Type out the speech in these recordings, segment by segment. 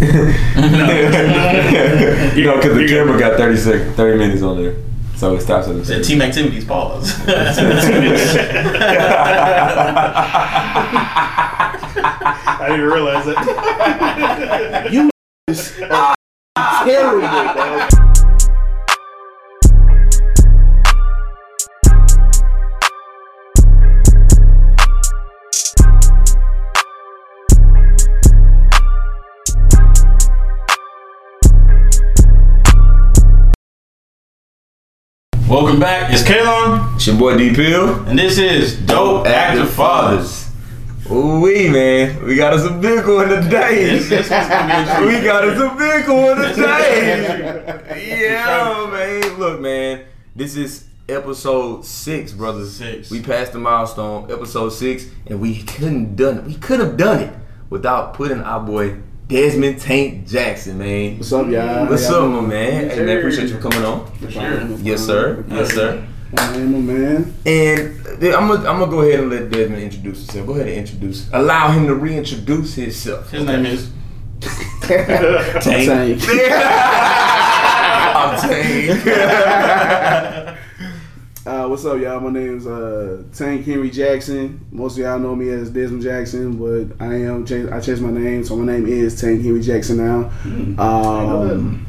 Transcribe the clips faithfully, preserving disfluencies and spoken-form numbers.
No, because the camera got thirty, sec- thirty minutes on there. So it stops at the same. Team activities, pause. I didn't realize it. You are terrible, bro. Welcome back. It's Kalon. It's your boy D. Pill. And this is Dope Active Fathers. Ooh wee, man. We got us a big one today. This, this one's gonna be a treat. We got us a big one today. Yeah, man. Look, man. This is episode six, brothers. Six. We passed the milestone. Episode six, and we couldn't done it. We could have done it without putting our boy Desmond Tank Jackson, man. What's up, y'all? What's hey, up, my man? Hey, man, appreciate you coming on. For sure. Yes, sir. Yes, sir. My name, my man. And I'm gonna I'm gonna go ahead and let Desmond introduce himself. Go ahead and introduce. Allow him to reintroduce himself. His name is Tank. Tank. I'm Tank. uh, what's up, y'all? My name's uh, Tank Henry Jackson. Most of y'all know me as Desmond Jackson, but I am changed, I changed my name, so my name is Tank Henry Jackson now. Mm-hmm. Um,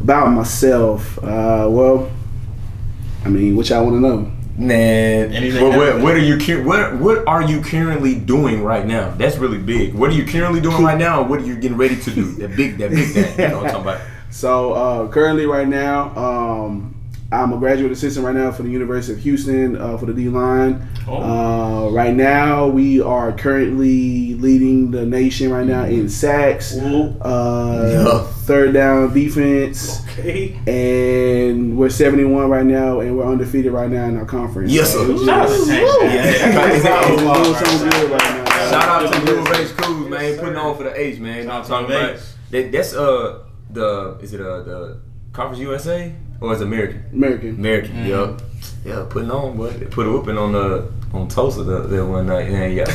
about myself, uh, well, I mean, what y'all want to know? Nah. But what, what are you what what are you currently doing right now? That's really big. What are you currently doing right now? And what are you getting ready to do? That big, that big thing. You know what I'm talking about. So uh, currently, right now. Um, I'm a graduate assistant right now for the University of Houston uh, for the D-line. Oh. Uh, right now, we are currently leading the nation right now in sacks, uh, third down defense, okay. And we're seventy-one right now, and we're undefeated right now in our conference. Yes, sir. Shout out to the U of H crew, man, putting on for the A's, man. I'm talking about that's uh the is it uh the Conference U S A. Or oh, it's American. American. American, mm. Yup. Yeah, putting on, boy. They put a whooping on uh, on Tulsa that one night. Yeah, yeah.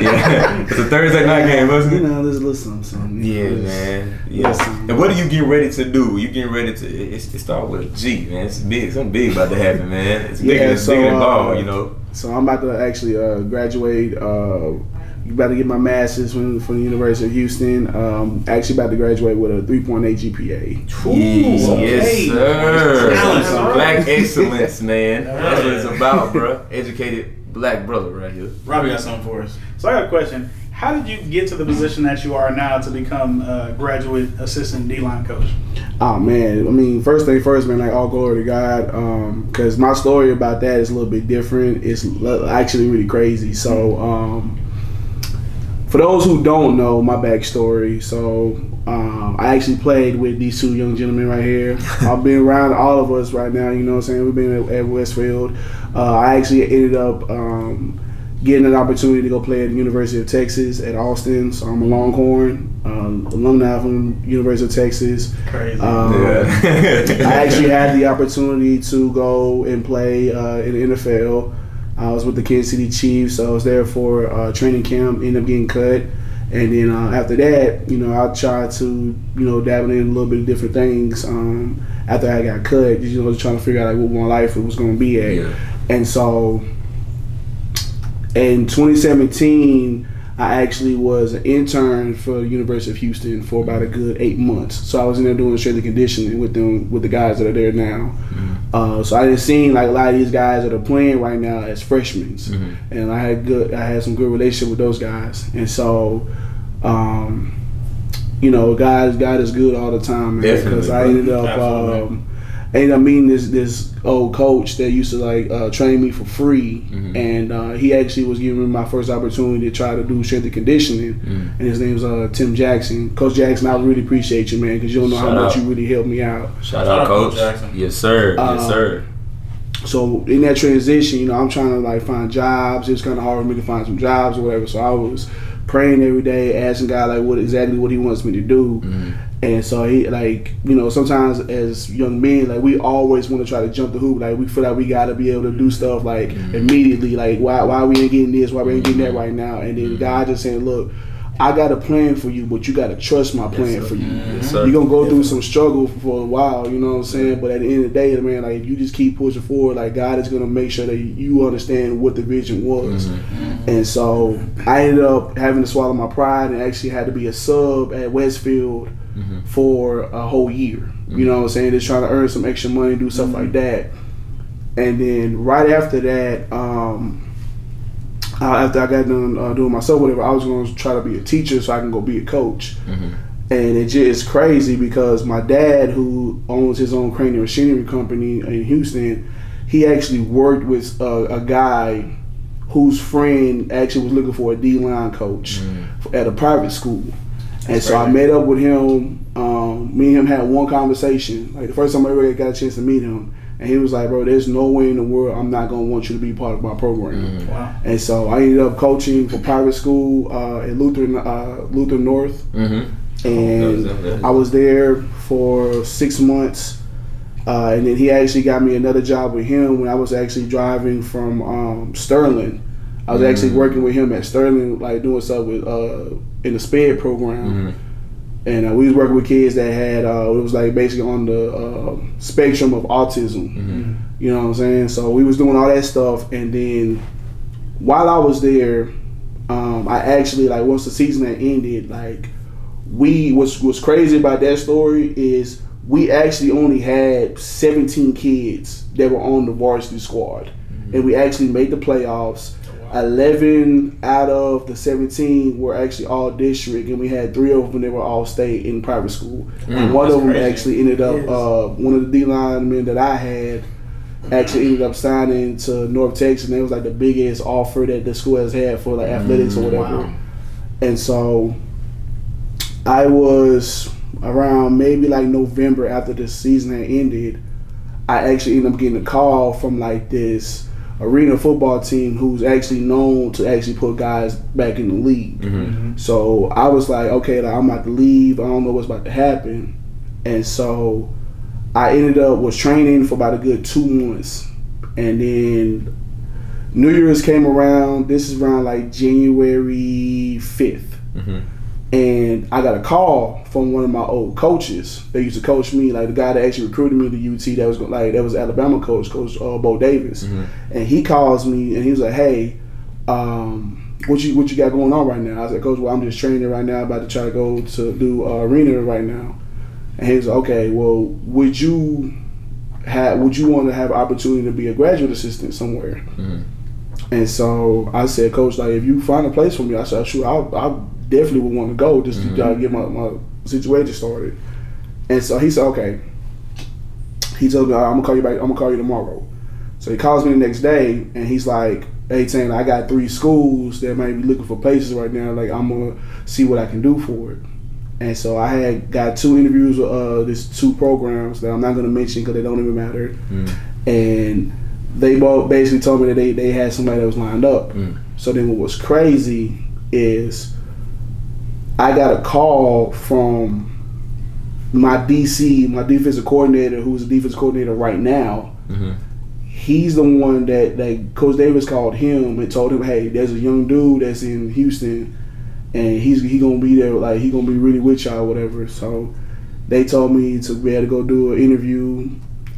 Yeah. It's a Thursday night game, wasn't it? You know, there's a little something, something. Yeah, know, man. Yes. Yeah. And what are you getting ready to do? You getting ready to, it's, it starts with a G, man. It's big. Something big about to happen, man. It's bigger, yeah, it's so, bigger than uh, ball, you know. So I'm about to actually uh, graduate. Uh, about to get my master's from, from the University of Houston. Um, actually about to graduate with a three point eight G P A. Ooh, yes, okay. Yes, sir. Black excellence, man. That's what it's about, bro. Educated black brother right here. Robbie got something for us. So I got a question. How did you get to the position that you are now to become a graduate assistant D-line coach? Oh, man. I mean, first thing first, man, like all glory to God. Because um, my story about that is a little bit different. It's actually really crazy. So, um... for those who don't know my backstory, so um, I actually played with these two young gentlemen right here. I've been around all of us right now, you know what I'm saying? We've been at, at Westfield. Uh, I actually ended up um, getting an opportunity to go play at the University of Texas at Austin. So I'm a Longhorn, um, alumni from University of Texas. Crazy. Um, yeah. I actually had the opportunity to go and play uh, in the N F L. I was with the Kansas City Chiefs, so I was there for uh, training camp, ended up getting cut. And then uh, after that, you know, I tried to, you know, dabble in a little bit of different things um, after I got cut, you know, trying to figure out like what my life was going to be at. Yeah. And so in twenty seventeen, I actually was an intern for the University of Houston for about a good eight months. So I was in there doing strength and conditioning with them, with the guys that are there now. Mm-hmm. Uh, so I didn't see like a lot of these guys that are playing right now as freshmen, mm-hmm. and I had good, I had some good relationship with those guys. And so, um, you know, guys, God is good all the time, man. Because I ended up, um, ended up meeting this this old coach that used to like uh, train me for free, mm-hmm. and uh, he actually was giving me my first opportunity to try to do strength and conditioning. Mm-hmm. And his name's uh, Tim Jackson. Coach Jackson, I really appreciate you, man, because you don't know Shout how much out. you really helped me out. Shout, Shout out, Coach Jackson. Yes, sir. Uh, yes, sir. So in that transition, you know, I'm trying to like find jobs. It was kind of hard for me to find some jobs or whatever. So I was praying every day, asking God like what exactly what He wants me to do. Mm-hmm. And so he like, you know, sometimes as young men, like we always want to try to jump the hoop. Like we feel like we gotta be able to do stuff like mm-hmm. immediately. Like why why we ain't getting this? Why we ain't getting that right now? And then God just saying, look, I got a plan for you, but you got to trust my plan yes, for you. Yes, You're going to go yes, through sir. some struggle for a while, you know what I'm saying? But at the end of the day, man, like, if you just keep pushing forward, like, God is going to make sure that you understand what the vision was. Mm-hmm. And so I ended up having to swallow my pride and actually had to be a sub at Westfield mm-hmm. for a whole year. Mm-hmm. You know what I'm saying? Just trying to earn some extra money, do stuff mm-hmm. like that. And then right after that, um, Uh, after I got done uh, doing myself, whatever, I was going to try to be a teacher so I can go be a coach. Mm-hmm. And it just, it's crazy because my dad, who owns his own crane and machinery company in Houston, he actually worked with uh, a guy whose friend actually was looking for a D-line coach mm-hmm. at a private school. That's and so crazy. I met up with him. Um, me and him had one conversation. Like the first time I ever got a chance to meet him. And he was like, bro, there's no way in the world I'm not going to want you to be part of my program. Mm-hmm. Wow. And so I ended up coaching for private school uh, at Lutheran, uh, Lutheran North. Mm-hmm. And that was, that was. I was there for six months. Uh, and then he actually got me another job with him when I was actually driving from um, Sterling. I was mm-hmm. actually working with him at Sterling, like doing stuff with uh, in the SPED program. Mm-hmm. And uh, we was working with kids that had, uh, it was like basically on the uh, spectrum of autism, mm-hmm. you know what I'm saying? So we was doing all that stuff. And then while I was there, um, I actually, like once the season had ended, like we, what's, what's crazy about that story is we actually only had seventeen kids that were on the varsity squad. Mm-hmm. And we actually made the playoffs. eleven out of the seventeen were actually all district, and we had three of them that were all state in private school. Mm, and one of them crazy. actually ended up, uh, one of the D-line men that I had actually ended up signing to North Texas, and it was like the biggest offer that the school has had for like athletics mm, or whatever. Wow. And so I was around maybe like November after the season had ended, I actually ended up getting a call from like this arena football team who's actually known to actually put guys back in the league. Mm-hmm. So I was like, okay, like, I'm about to leave. I don't know what's about to happen. And so I ended up was training for about a good two months. And then New Year's came around. This is around like January fifth. Mm-hmm. And I got a call from one of my old coaches. They used to coach me, like the guy that actually recruited me to U T. That was like that was Alabama coach, Coach uh, Bo Davis. Mm-hmm. And he calls me and he was like, "Hey, um, what you what you got going on right now?" I was like, "Coach, well, I'm just training right now. About to try to go to do uh, arena right now." And he was like, "Okay, well, would you have would you want to have an opportunity to be a graduate assistant somewhere?" Mm-hmm. And so I said, "Coach, like if you find a place for me," I said, "Sure, I'll." I'll definitely would want to go just mm-hmm. to get my, my situation started." And so he said, okay. He told me, right, I'm gonna call you back, I'm gonna call you tomorrow. So he calls me the next day and he's like, "Hey Tank, I got three schools that might be looking for places right now. Like I'm gonna see what I can do for it." And so I had got two interviews with uh, these two programs that I'm not gonna mention because they don't even matter. Mm. And they both basically told me that they, they had somebody that was lined up. Mm. So then what was crazy is I got a call from my D C, my defensive coordinator, who's the defensive coordinator right now. Mm-hmm. He's the one that, that Coach Davis called him and told him, "Hey, there's a young dude that's in Houston, and he's he gonna be there. Like he gonna be really with y'all, or whatever." So they told me to be able to go do an interview.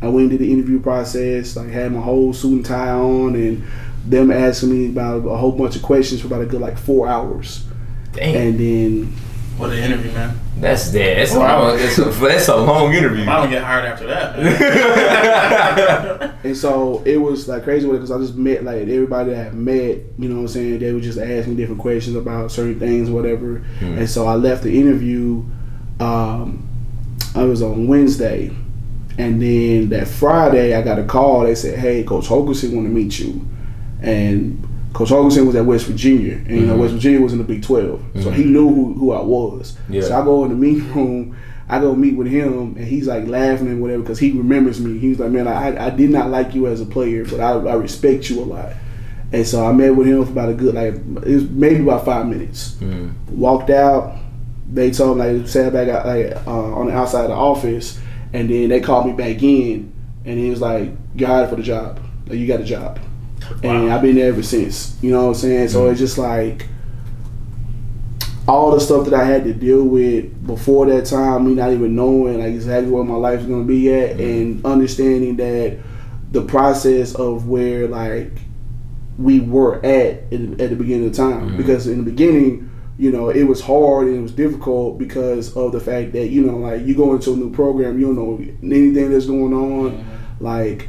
I went into the interview process. Like had my whole suit and tie on, and them asking me about a whole bunch of questions for about a good like four hours. Dang. And then what an interview, man! That's dead. That's, oh, long, that's, a, that's a long interview. I'm gonna get hired after that. And so it was like crazy with it because I just met like everybody that I met. You know what I'm saying? They were just asking different questions about certain things, whatever. Mm-hmm. And so I left the interview. Um, I was on Wednesday, and then that Friday I got a call. They said, "Hey, Coach Hogerson want to meet you," and Coach Hogerson was at West Virginia, and mm-hmm. you know, West Virginia was in the Big twelve, mm-hmm. so he knew who, who I was. Yeah. So I go in the meeting room, I go meet with him, and he's like laughing and whatever because he remembers me. He was like, "Man, I, I did not like you as a player, but I, I respect you a lot." And so I met with him for about a good like it was maybe about five minutes. Mm-hmm. Walked out, they told me like sat back out, like uh, on the outside of the office, and then they called me back in, and he was like, "You're hired for the job. Like, you got a job." Wow. And I've been there ever since, you know what I'm saying? So mm-hmm. it's just like all the stuff that I had to deal with before that time, me not even knowing like exactly where my life is going to be at, and understanding that the process of where like we were at in, at the beginning of time. Mm-hmm. Because in the beginning, you know, it was hard and it was difficult because of the fact that, you know, like you go into a new program, you don't know anything that's going on. Mm-hmm. Like,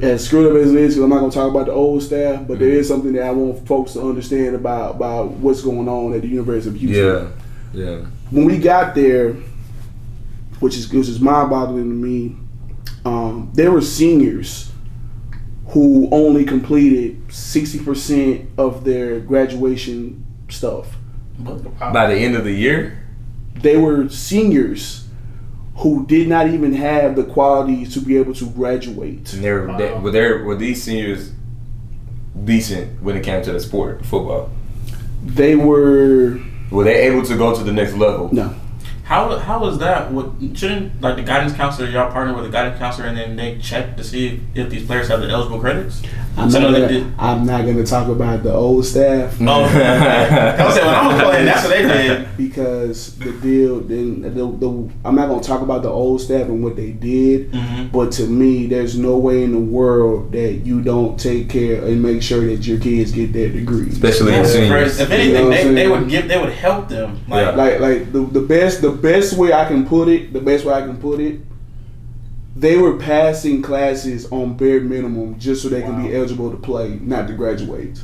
as screwed up as it is, because I'm not going to talk about the old staff, but mm-hmm. there is something that I want folks to understand about, about what's going on at the University of Houston. Yeah, yeah. When we got there, which is which is mind-boggling to me, um, there were seniors who only completed sixty percent of their graduation stuff. By the end of the year? They were seniors who did not even have the qualities to be able to graduate. And they were, they, were, there, were these seniors decent when it came to the sport, football? They were... Were they able to go to the next level? No. How how was that? What, shouldn't like the guidance counselor, y'all partner with the guidance counselor, and then they check to see if, if these players have the eligible credits? I'm so not gonna, did, I'm not going to talk about the old staff. No, I was saying when I was playing, that's what they did. Because the deal, then the, the I'm not going to talk about the old staff and what they did. Mm-hmm. But to me, there's no way in the world that you don't take care and make sure that your kids get their degrees. Especially in seniors. If anything, you know they, they would give, they would help them. Like yeah. like, like the, the best the best way I can put it, the best way I can put it. They were passing classes on bare minimum just so they wow. could be eligible to play, not to graduate.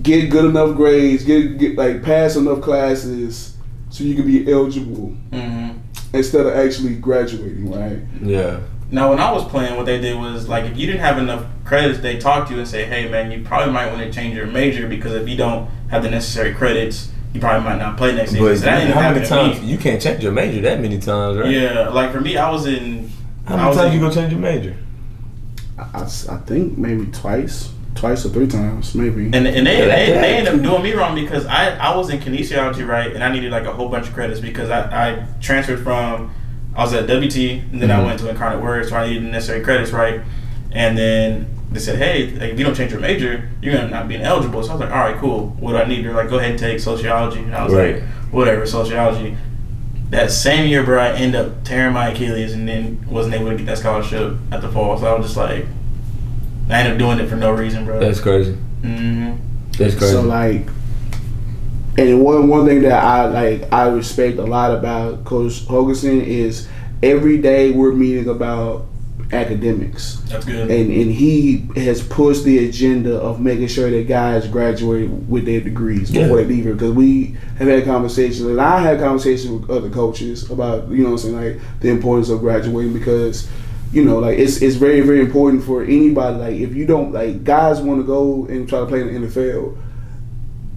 Get good enough grades, get, get like pass enough classes so you can be eligible mm-hmm. instead of actually graduating, right? Yeah. Now, when I was playing, what they did was like if you didn't have enough credits, they talked to you and say, "Hey, man, you probably might want to change your major because if you don't have the necessary credits." You probably might not play next season. That ain't how many times you can't change your major that many times, right? Yeah, like for me, I was in. How many times you gonna change your major? I, I, I think maybe twice, twice or three times, maybe. And and they yeah, they, they, they ended up doing me wrong because I, I was in kinesiology, right, and I needed like a whole bunch of credits because I, I transferred from I was at W T and then mm-hmm. I went to Incarnate Word, so I needed the necessary credits, right, and then. They said, hey, like, if you don't change your major, you're going to not be ineligible. So I was like, all right, cool. What do I need? They're like, go ahead and take sociology. And I was right. like, whatever, sociology. That same year, bro, I ended up tearing my Achilles and then wasn't able to get that scholarship at the fall. So I was just like, I ended up doing it for no reason, bro. That's crazy. Mm-hmm. That's crazy. So, like, and one one thing that I, like, I respect a lot about Coach Hogerson is every day we're meeting about academics. That's good. And and he has pushed the agenda of making sure that guys graduate with their degrees yeah. before they leave here. Because we have had conversations, and I had conversations with other coaches about, you know what I'm saying, like the importance of graduating because, you know, like it's it's very, very important for anybody. Like if you don't, like guys want to go and try to play in the N F L.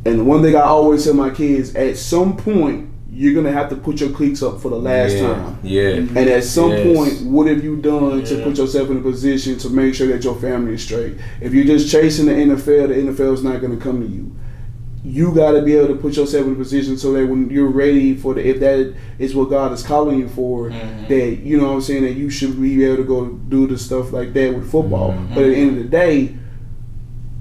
And one thing I always tell my kids, at some point, you're going to have to put your cleats up for the last yeah, time. Yeah. And at some yes. point, what have you done yeah. to put yourself in a position to make sure that your family is straight? If you're just chasing the N F L, the N F L is not going to come to you. You got to be able to put yourself in a position so that when you're ready for the, if that is what God is calling you for, mm-hmm. that, you know what I'm saying, that you should be able to go do the stuff like that with football. Mm-hmm. But at the end of the day,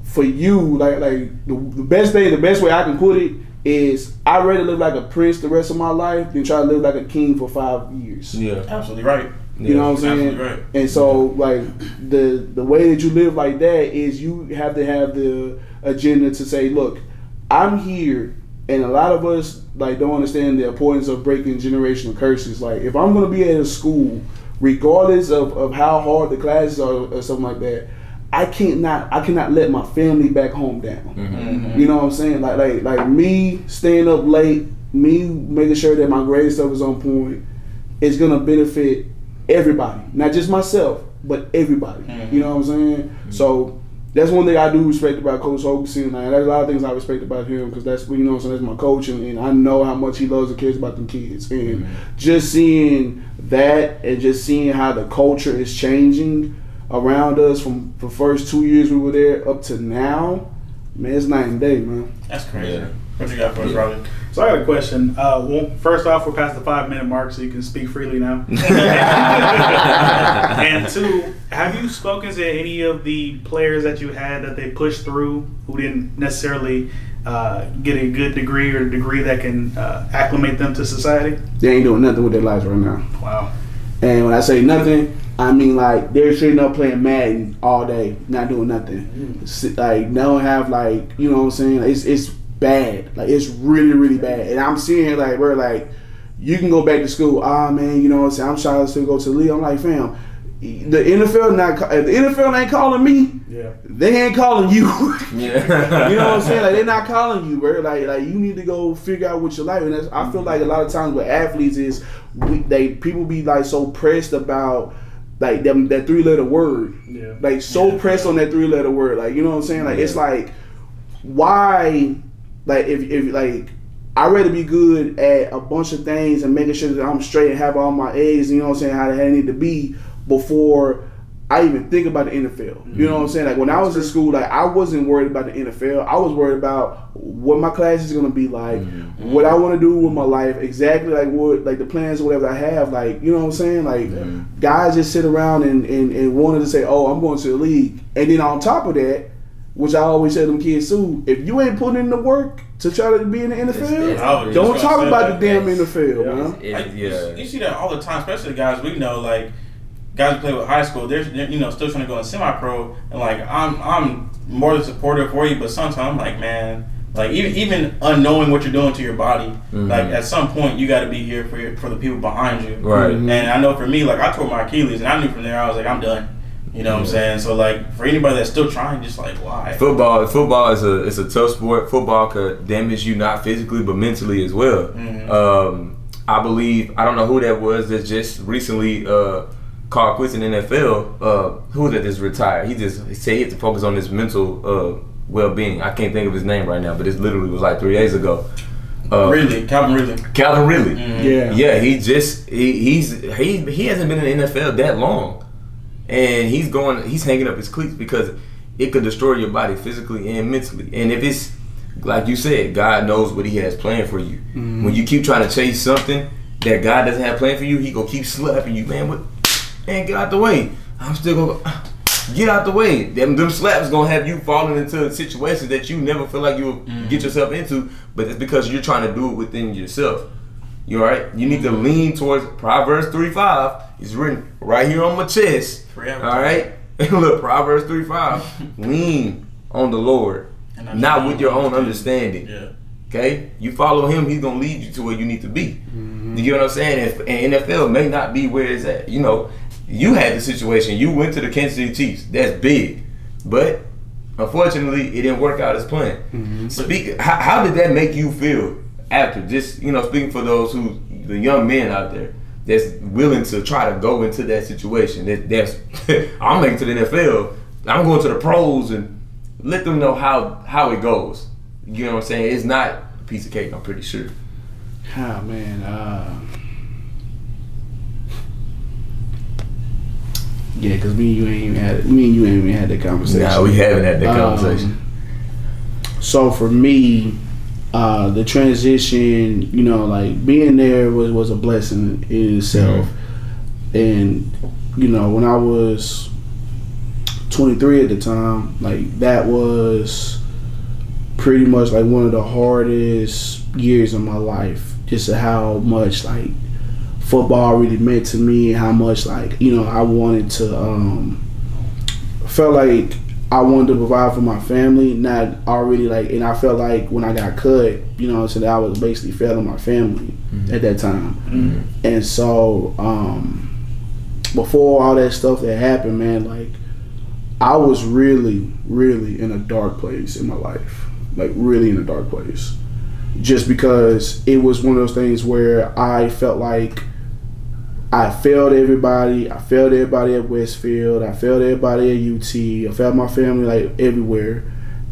for you, like, like the, the best thing, the best way I can put it, is I'd rather live like a prince the rest of my life than try to live like a king for five years. Yeah, absolutely right. You yeah. know what I'm saying? Absolutely right. And so, like the the way that you live like that is you have to have the agenda to say, look, I'm here, and a lot of us like don't understand the importance of breaking generational curses. Like, if I'm going to be at a school, regardless of, of how hard the classes are or something like that. I can't not I cannot let my family back home down. Mm-hmm. You know what I'm saying? Like like like me staying up late, me making sure that my grade stuff is on point, is gonna benefit everybody, not just myself, but everybody. Mm-hmm. You know what I'm saying? Mm-hmm. So that's one thing I do respect about Coach Hogerson. Like, there's a lot of things I respect about him because that's you know, so that's my coach, and, and I know how much he loves and cares about them kids. And mm-hmm. just seeing that, and just seeing how the culture is changing around us from the first two years we were there up to now, man, it's night and day, man. That's crazy. Yeah. What you got for us, Robin? So I got a question. Uh, well, first off, we're past the five-minute mark, so you can speak freely now. And two, have you spoken to any of the players that you had that they pushed through who didn't necessarily uh, get a good degree or a degree that can uh, acclimate them to society? They ain't doing nothing with their lives right now. Wow. And when I say nothing, I mean like they're sitting up playing Madden all day, not doing nothing. Mm. Like they don't have like, you know what I'm saying? It's it's bad. Like it's really, really bad. And I'm seeing like we're like, you can go back to school. Ah, man, you know what I'm saying? I'm shy to go to the league. I'm like, fam, the N F L not if the N F L ain't calling me. Yeah. They ain't calling you. Yeah. You know what I'm saying? Like they're not calling you, bro. Like like you need to go figure out what your life. And that's, I feel like a lot of times with athletes is we, they people be like so pressed about like them that three letter word. Yeah. Like so yeah. pressed on that three letter word. Like you know what I'm saying? Like yeah. it's like why like if if like. I'd rather be good at a bunch of things and making sure that I'm straight and have all my A's, you know what I'm saying, how they need to be before I even think about the N F L. Mm-hmm. You know what I'm saying? Like, when I was in school, like, I wasn't worried about the N F L. I was worried about what my class is going to be like, mm-hmm. what I want to do with my life, exactly like what, like the plans or whatever I have. Like, you know what I'm saying? Like, mm-hmm. guys just sit around and, and, and wanted to say, oh, I'm going to the league. And then on top of that, which I always tell them kids too, if you ain't putting in the work to try to be in the N F L, it's, it's, don't it's, talk about like, the damn N F L, yeah, man. Like, yeah. You see that all the time, especially the guys we know, like guys who play with high school. They're, they're you know still trying to go in semi-pro, and like I'm I'm more than supportive for you, but sometimes I'm like, man, like even even unknowing what you're doing to your body, mm-hmm. like at some point you got to be here for your, for the people behind you. Right. Mm-hmm. And I know for me, like I tore my Achilles, and I knew from there I was like, I'm done. You know what I'm saying? So like for anybody that's still trying, just like why? Football, football is a it's a tough sport. Football could damage you not physically but mentally as well. Mm-hmm. Um, I believe I don't know who that was that just recently uh, called quits in the N F L. Uh, who that just retired? He just he said he had to focus on his mental uh, well being. I can't think of his name right now, but it literally was like three days ago. Uh, really, Calvin Ridley. Calvin Ridley. Mm-hmm. Yeah, yeah. He just he he's he he hasn't been in the N F L that long. And he's going, he's hanging up his cleats because it could destroy your body physically and mentally. And if it's, like you said, God knows what he has planned for you. Mm-hmm. When you keep trying to chase something that God doesn't have planned for you, he going to keep slapping you, man. What? Man, get out the way. I'm still going to get out the way. Them, them slaps going to have you falling into situations that you never feel like you'll mm-hmm. get yourself into, but it's because you're trying to do it within yourself. You all right? You need to lean towards Proverbs three five. It's written right here on my chest. Forever. All right? Look, Proverbs three five. Lean on the Lord, not with your own understanding. Yeah. Okay? You follow him, he's going to lead you to where you need to be. Mm-hmm. You get what I'm saying? And N F L may not be where it's at. You know, you had the situation. You went to the Kansas City Chiefs. That's big. But, unfortunately, it didn't work out as planned. Mm-hmm. Speak, how, how did that make you feel? After just, you know, speaking for those who, the young men out there that's willing to try to go into that situation, that that's, I'm making to the N F L, I'm going to the pros and let them know how, how it goes. You know what I'm saying? It's not a piece of cake, I'm pretty sure. Ah, man. Uh, yeah, because me and you ain't even had, me and you ain't even had that conversation. Nah, we haven't had that conversation. Um, so for me, Uh, the transition, you know, like being there was, was a blessing in itself. Mm-hmm. And, you know, when I was twenty-three at the time, like that was pretty much like one of the hardest years of my life. Just how much like football really meant to me, how much like, you know, I wanted to, um, felt like I wanted to provide for my family, not already like, and I felt like when I got cut, you know, so that I was basically failing my family mm-hmm. at that time. Mm-hmm. And so, um, before all that stuff that happened, man, like, I was really, really in a dark place in my life. Like, really in a dark place. Just because it was one of those things where I felt like I failed everybody. I failed everybody at Westfield. I failed everybody at U T. I failed my family, like, everywhere.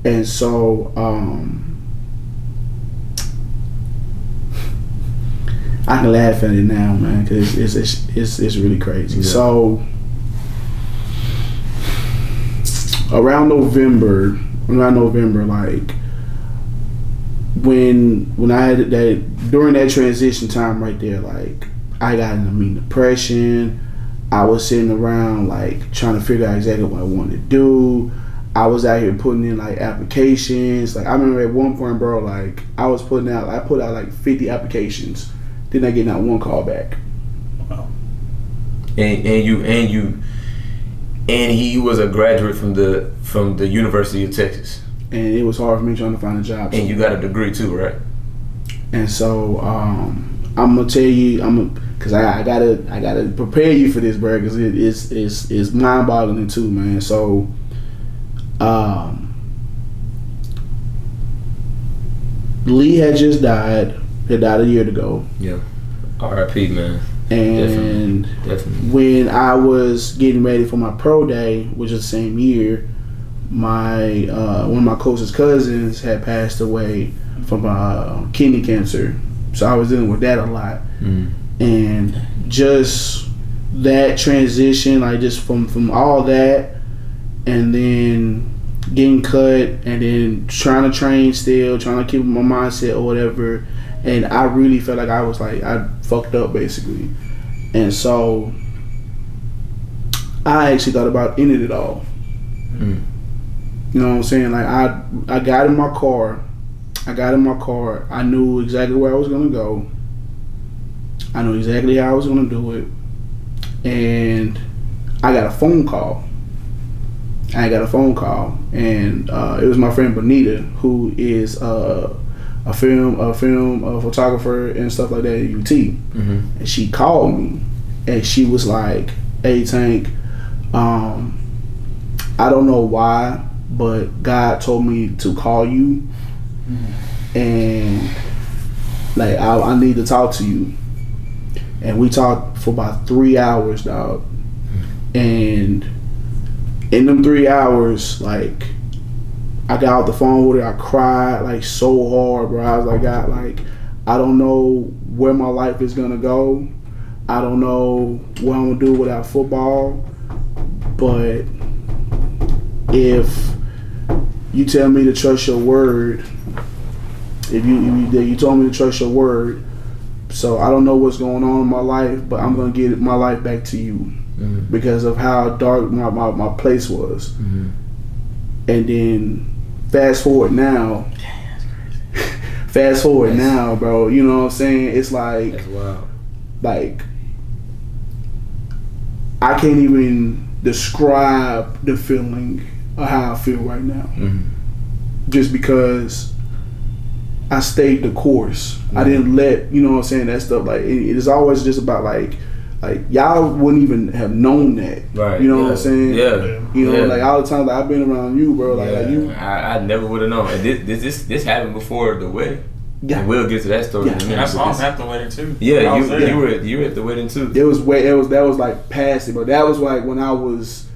And so, um... I can laugh at it now, man, because it's, it's it's it's really crazy. Yeah. So, around November, around November, like, when when I had that, during that transition time right there, like, I got into mean depression. I was sitting around like trying to figure out exactly what I wanted to do. I was out here putting in like applications. Like I remember at one point, bro, like I was putting out, I put out like fifty applications. Then I get not one call back. Wow. And and you and you and he was a graduate from the from the University of Texas. And it was hard for me trying to find a job. And you got a degree too, right? And so um, I'm gonna tell you, I'm gonna, cause I, I gotta I gotta prepare you for this, bro, cause it is it's it's mind boggling too, man. So. Um, Lee had just died. He died a year ago. Yeah. R I P, man. And definitely. Definitely. When I was getting ready for my pro day, which is the same year, my uh, one of my closest cousins had passed away from uh, kidney cancer. So I was dealing with that a lot, mm. and just that transition, like just from from all that. And then getting cut, and then trying to train still, trying to keep my mindset or whatever. And I really felt like I was like, I fucked up basically. And so I actually thought about ending it all. Mm. You know what I'm saying? Like I, I got in my car, I got in my car, I knew exactly where I was gonna go. I knew exactly how I was gonna do it. And I got a phone call. I got a phone call, and uh, it was my friend Bonita, who is uh, a film, a film, a photographer, and stuff like that at U T. Mm-hmm. And she called me, and she was like, "Hey Tank, um, I don't know why, but God told me to call you, mm-hmm. and like I, I need to talk to you." And we talked for about three hours, dog, mm-hmm. and. In them three hours, like, I got off the phone with her. I cried, like, so hard, bro. I was like, God, like, I don't know where my life is going to go. I don't know what I'm going to do without football. But if you tell me to trust your word, if you, if you, you told me to trust your word, so I don't know what's going on in my life, but I'm going to get my life back to you. Mm-hmm. Because of how dark my, my, my place was. Mm-hmm. And then fast forward now. Damn, that's crazy. Fast forward that's, now, bro. You know what I'm saying? It's like, that's wild. Like, I can't even describe the feeling of how I feel right now. Mm-hmm. Just because I stayed the course. Mm-hmm. I didn't let, you know what I'm saying, that stuff. Like, it, it is always just about, like, Like, y'all wouldn't even have known that. Right. You know yeah. what I'm saying? Yeah. You know, yeah. like, all the time that like, I've been around you, bro. Like, yeah. like you. I, I never would have known. And this, this this this happened before the wedding. Yeah. And we'll get to that story. Yeah. I saw him at the wedding, too. Yeah, you, you, were, you were at the wedding, too. It was, way, it was that was, like, past it. But that was, like, when I was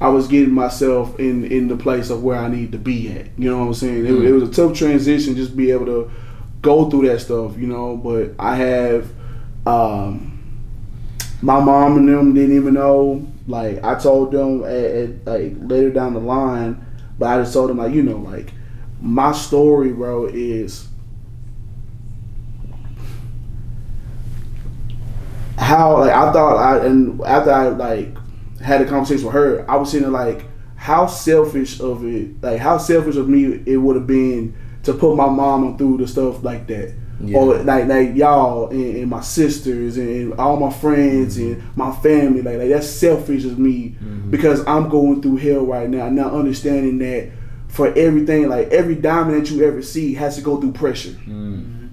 I was getting myself in, in the place of where I need to be at. You know what I'm saying? Mm. It, it was a tough transition just to be able to go through that stuff, you know. But I have... um my mom and them didn't even know. Like I told them at, at, like later down the line, but I just told them like you know like my story, bro, is how like I thought I and after I like had a conversation with her, I was sitting there like how selfish of it, like how selfish of me it would have been to put my mom through the stuff like that. Yeah. Or like like y'all and, and my sisters and all my friends mm-hmm. and my family like like that's selfish of me mm-hmm. because I'm going through hell right now, not understanding that for everything like every diamond that you ever see has to go through pressure. Mm-hmm.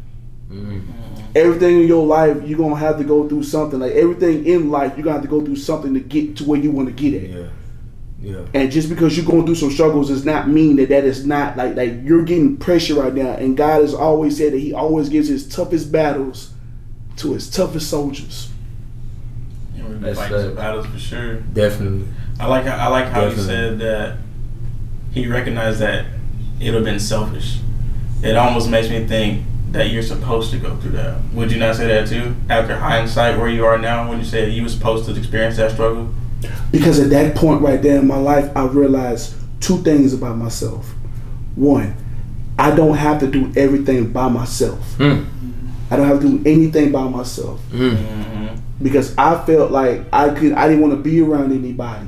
Mm-hmm. Everything in your life you're gonna have to go through something. Like everything in life you're gonna have to go through something to get to where you want to get at. Yeah. Yeah. And just because you're going through some struggles does not mean that that is not like like you're getting pressure right now. And God has always said that He always gives His toughest battles to His toughest soldiers. You know, that's like the battles for sure. Definitely. I like how I like how Definitely. You said that He recognized that it would have been selfish. It almost makes me think that you're supposed to go through that. Would you not say that too? After hindsight, where you are now, when you say you were supposed to experience that struggle. Because at that point right there in my life, I realized two things about myself. One, I don't have to do everything by myself. Mm. I don't have to do anything by myself. Mm. Because I felt like I could, I didn't want to be around anybody.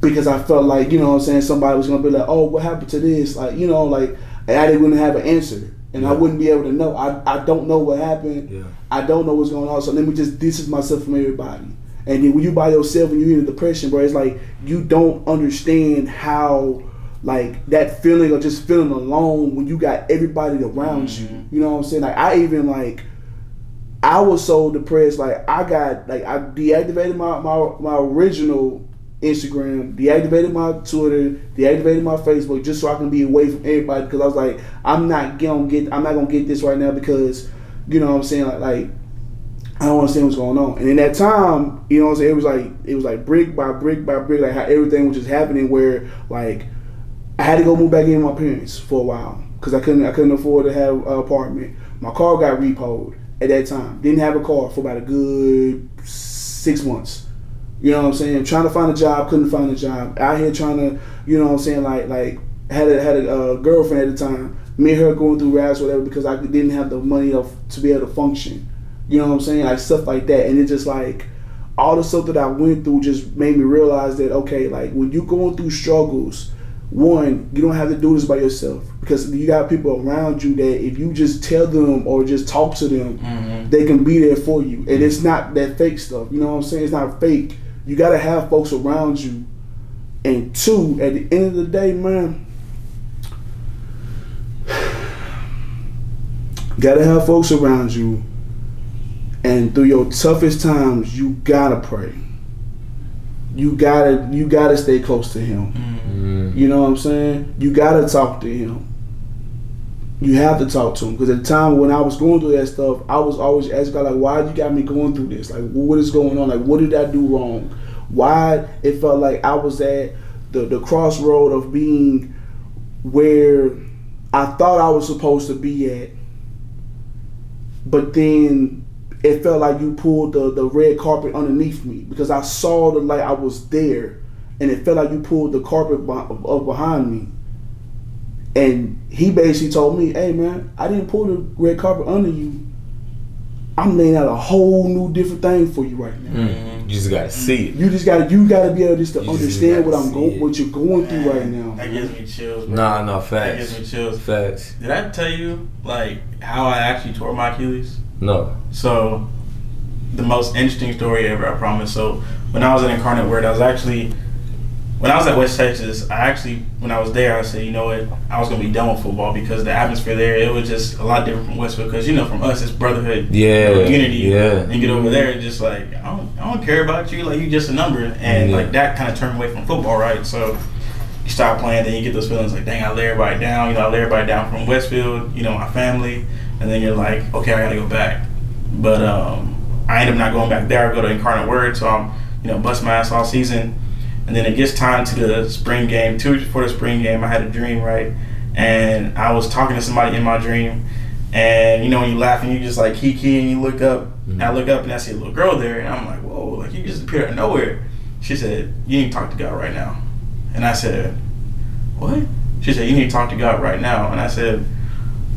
because I felt like, you know what I'm saying, somebody was going to be like, oh, what happened to this? Like, you know, like, I didn't have an answer. And yeah. I wouldn't be able to know. I, I don't know what happened. Yeah. I don't know what's going on. So let me just distance myself from everybody. And then when you by yourself and you're in a depression, bro, it's like you don't understand how, like, that feeling of just feeling alone when you got everybody around mm-hmm. you. You know what I'm saying? Like, I even, like, I was so depressed. Like, I got, like, I deactivated my, my, my original Instagram, deactivated my Twitter, deactivated my Facebook, just so I can be away from everybody, because I was like, I'm not gonna get, I'm not gonna get this right now, because, you know what I'm saying, like, like I don't understand what's going on. And in that time, you know what I'm saying, it was like, it was like brick by brick by brick, like how everything was just happening. Where like I had to go move back in with my parents for a while, because I couldn't, I couldn't afford to have an apartment. My car got repoed at that time. Didn't have a car for about a good six months. You know what I'm saying? Trying to find a job, couldn't find a job. Out here trying to, you know what I'm saying, like, like had a, had a uh, girlfriend at the time. Me and her going through raps or whatever, because I didn't have the money of, to be able to function. You know what I'm saying? Like, stuff like that. And it's just like, all the stuff that I went through just made me realize that, okay, like, when you're going through struggles, one, you don't have to do this by yourself, because you got people around you that if you just tell them or just talk to them, mm-hmm. they can be there for you. And mm-hmm. it's not that fake stuff. You know what I'm saying? It's not fake. You gotta have folks around you. And two, at the end of the day, man, gotta have folks around you. And through your toughest times, you gotta pray. You gotta, you gotta stay close to Him. Mm-hmm. You know what I'm saying? You gotta talk to Him. You have to talk to Him, because at the time when I was going through that stuff, I was always asking God, like, why you got me going through this? Like, what is going on? Like, what did I do wrong? Why it felt like I was at the, the crossroad of being where I thought I was supposed to be at, but then it felt like you pulled the, the red carpet underneath me, because I saw the light, I was there, and it felt like you pulled the carpet up behind me. And He basically told me, hey man, I didn't pull the red carpet under you. I'm laying out a whole new different thing for you right now. Mm-hmm. You just gotta see it. You just gotta, you gotta be able just to you understand just what I'm going, what you're going man, through right now. That gives me chills, bro. Nah, no, facts. That gives me chills. Facts. Did I tell you like how I actually tore my Achilles? No. So the most interesting story ever, I promise. So when I was at Incarnate Word, I was actually. When I was at West Texas, I actually, when I was there, I said, you know what, I was going to be done with football, because the atmosphere there, it was just a lot different from Westfield, because, you know, from us, it's brotherhood, yeah, unity. Yeah. And you get over there, it's just like, I don't, I don't care about you, like, you just a number. And, yeah. like, that kind of turned away from football, right? So you stop playing, then you get those feelings like, dang, I let everybody down. You know, I let everybody down from Westfield, you know, my family. And then you're like, okay, I got to go back. But um, I end up not going back there. I go to Incarnate Word, so I'm, you know, bust my ass all season. And then it gets time to the spring game. Two weeks before the spring game, I had a dream, right? And I was talking to somebody in my dream. And, you know, when you laugh and you just, like, kiki and you look up. Mm-hmm. And I look up and I see a little girl there. And I'm like, whoa, like, you just appeared out of nowhere. She said, you need to talk to God right now. And I said, what? She said, you need to talk to God right now. And I said,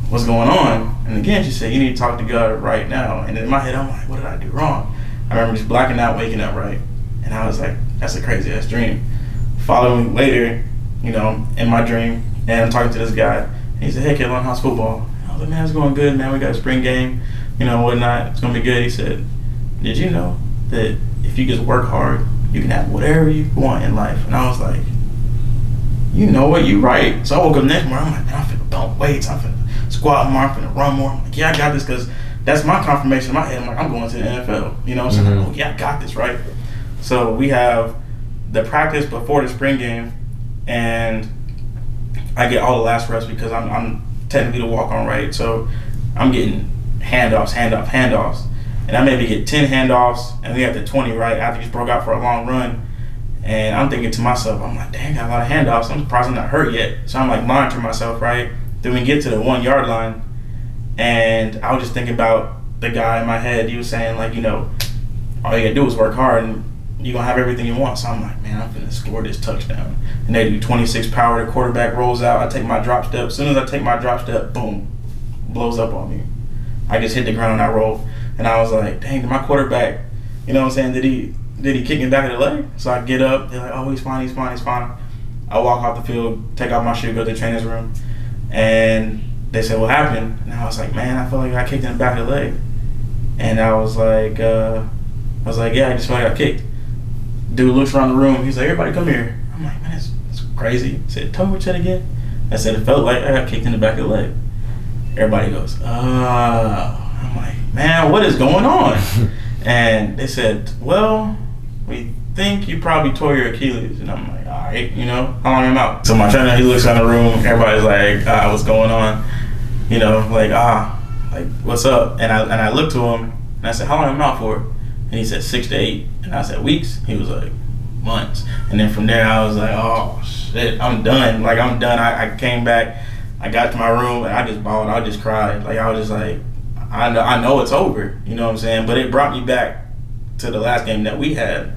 what's going on? And again, she said, you need to talk to God right now. And in my head, I'm like, what did I do wrong? I remember just blacking out, waking up, right? And I was like, that's a crazy-ass dream. Following later, you know, in my dream, and I'm talking to this guy, and he said, hey, Kalon, how's football? And I was like, man, it's going good, man. We got a spring game, you know, whatnot. It's going to be good. He said, did you know that if you just work hard, you can have whatever you want in life? And I was like, you know what, you right. So I woke up next morning, I'm like, man, I'm finna bump weights. I'm finna squat more. I'm finna run more. I'm like, yeah, I got this, because that's my confirmation in my head. I'm like, I'm going to the N F L, you know what I'm saying? Mm-hmm. Oh, yeah, I got this, right? So we have the practice before the spring game, and I get all the last reps, because I'm, I'm technically the walk-on, right? So I'm getting handoffs, handoffs, handoffs. And I maybe get ten handoffs, and we have the twenty, right? After he's broke out for a long run. And I'm thinking to myself, I'm like, dang, I got a lot of handoffs. I'm surprised I'm not hurt yet. So I'm like monitoring myself, right? Then we get to the one-yard line, and I was just thinking about the guy in my head. He was saying, like, you know, all you gotta do is work hard, and you're going to have everything you want. So I'm like, man, I'm going to score this touchdown. And they do twenty-six power. The quarterback rolls out. I take my drop step. As soon as I take my drop step, boom, blows up on me. I just hit the ground and I roll. And I was like, dang, did my quarterback, you know what I'm saying, did he Then he kicked me back in the leg. So I get up. They're like, oh, he's fine, he's fine, he's fine. I walk off the field, take off my shoe, go to the trainer's room. And they said, what happened? And I was like, man, I felt like I kicked in the back of the leg. And I was like, uh, I was like, yeah, I just felt like I got kicked. Dude looks around the room. He's like, everybody come here. I'm like, man, that's, that's crazy. I said, tell me what you had again. I said, it felt like I got kicked in the back of the leg. Everybody goes, oh. I'm like, man, what is going on? And they said, well, we think you probably tore your Achilles. And I'm like, all right, you know, how long am I out? So my trainer, he looks around the room. Everybody's like, ah, what's going on? You know, like, ah, like, what's up? And I and I looked to him, and I said, how long am I out for? And he said, six to eight. And I said, weeks? He was like, months. And then from there, I was like, oh, shit, I'm done. Like, I'm done. I, I came back. I got to my room, and I just bawled. I just cried. Like, I was just like, I know, I know it's over. You know what I'm saying? But it brought me back to the last game that we had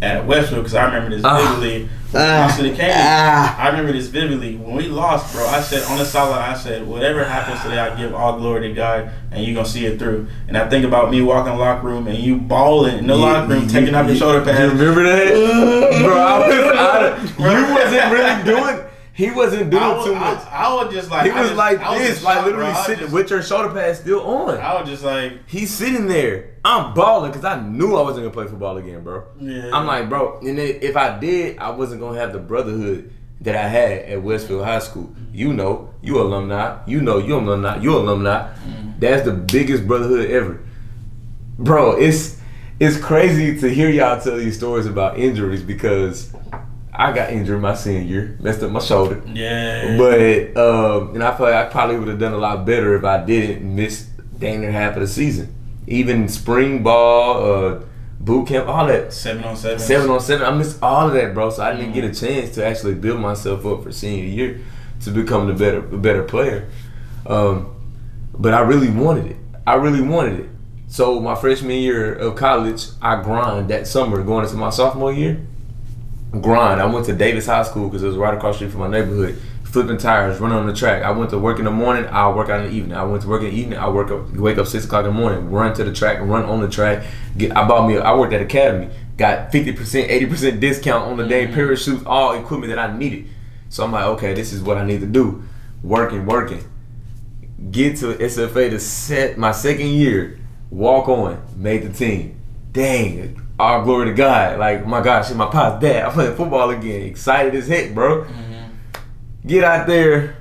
at Westfield, because I remember this vividly. Uh, to the game, uh, I remember this vividly. When we lost, bro, I said on the sideline, I said, whatever happens today, I give all glory to God, and you're going to see it through. And I think about me walking in the locker room and you balling in the you, locker room, you, taking you, off your you, shoulder pads. You remember that? Bro, I was out of, you wasn't really doing He wasn't doing was, too much. I, I was just like... He was just, like was this, like shocked, literally bro. sitting just, with your shoulder pads still on. I was just like... He's sitting there. I'm balling because I knew I wasn't going to play football again, bro. Yeah. I'm like, bro, and then if I did, I wasn't going to have the brotherhood that I had at Westfield High School. You know, you alumni. You know, you alumni. You alumni. Mm. That's the biggest brotherhood ever. Bro, it's it's crazy to hear y'all tell these stories about injuries because... I got injured my senior year, messed up my shoulder. Yeah. But, um, and I feel like I probably would have done a lot better if I didn't miss dang near half of the season. Even spring ball, uh, boot camp, all that. Seven on seven. Seven on seven. I missed all of that, bro. So I didn't mm-hmm. get a chance to actually build myself up for senior year to become the better, the better player. Um, but I really wanted it. I really wanted it. So my freshman year of college, I grind that summer going into my sophomore year. Grind. I went to Davis High School because it was right across the street from my neighborhood. Flipping tires, running on the track. I went to work in the morning. I work out in the evening. I went to work in the evening. I work up, wake up six o'clock in the morning. Run to the track. Run on the track. Get. I bought me. A, I worked at Academy. Got fifty percent, eighty percent discount on the day. Mm-hmm. Parachutes, all equipment that I needed. So I'm like, okay, this is what I need to do. Working, working. Get to S F A to set my second year. Walk on. Made the team. Dang. All glory to God. Like, my gosh, my pop's dad. I'm playing football again. Excited as heck, bro. Mm-hmm. Get out there.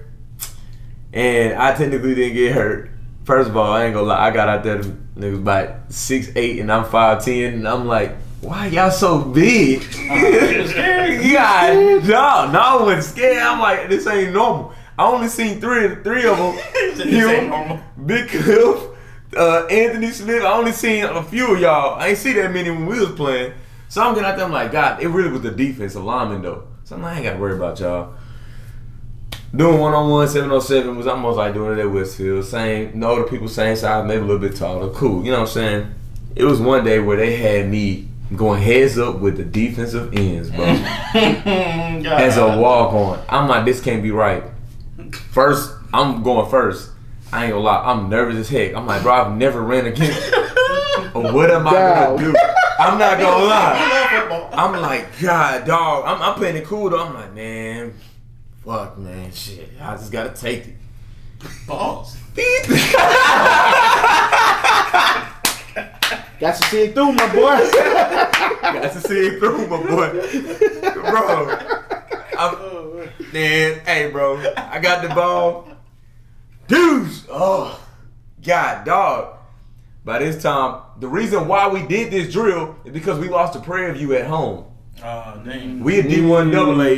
And I technically didn't get hurt. First of all, I ain't gonna lie. I got out there, niggas, about six eight, and I'm five ten. And I'm like, why y'all so big? God, no, no one's scared. I'm like, this ain't normal. I only seen three, three of them. Him, Big Cliff. Uh, Anthony Smith, I only seen a few of y'all. I ain't see that many when we was playing. So I'm getting out there, I'm like, God, it really was the defense, a lineman though. So I'm like, I ain't got to worry about y'all. Doing one-on-one, seven on seven was almost like doing it at Westfield. Same, no, the people same size, maybe a little bit taller. Cool, you know what I'm saying? It was one day where they had me going heads up with the defensive ends, bro. As a walk-on. I'm like, this can't be right. First, I'm going first. I ain't gonna lie, I'm nervous as heck. I'm like, bro, I've never ran again. What am I God. gonna do? I'm not gonna lie. I'm like, God, dog. I'm, I'm playing it cool though. I'm like, man, fuck, man, shit. I just gotta take it. Balls. Got to see it through, my boy. Got to see it through, my boy. Bro, I'm, man, hey, bro, I got the ball. Dudes, oh, God, dog. By this time, the reason why we did this drill is because we lost to Prairie View at home. Oh, dang. We a D one double A.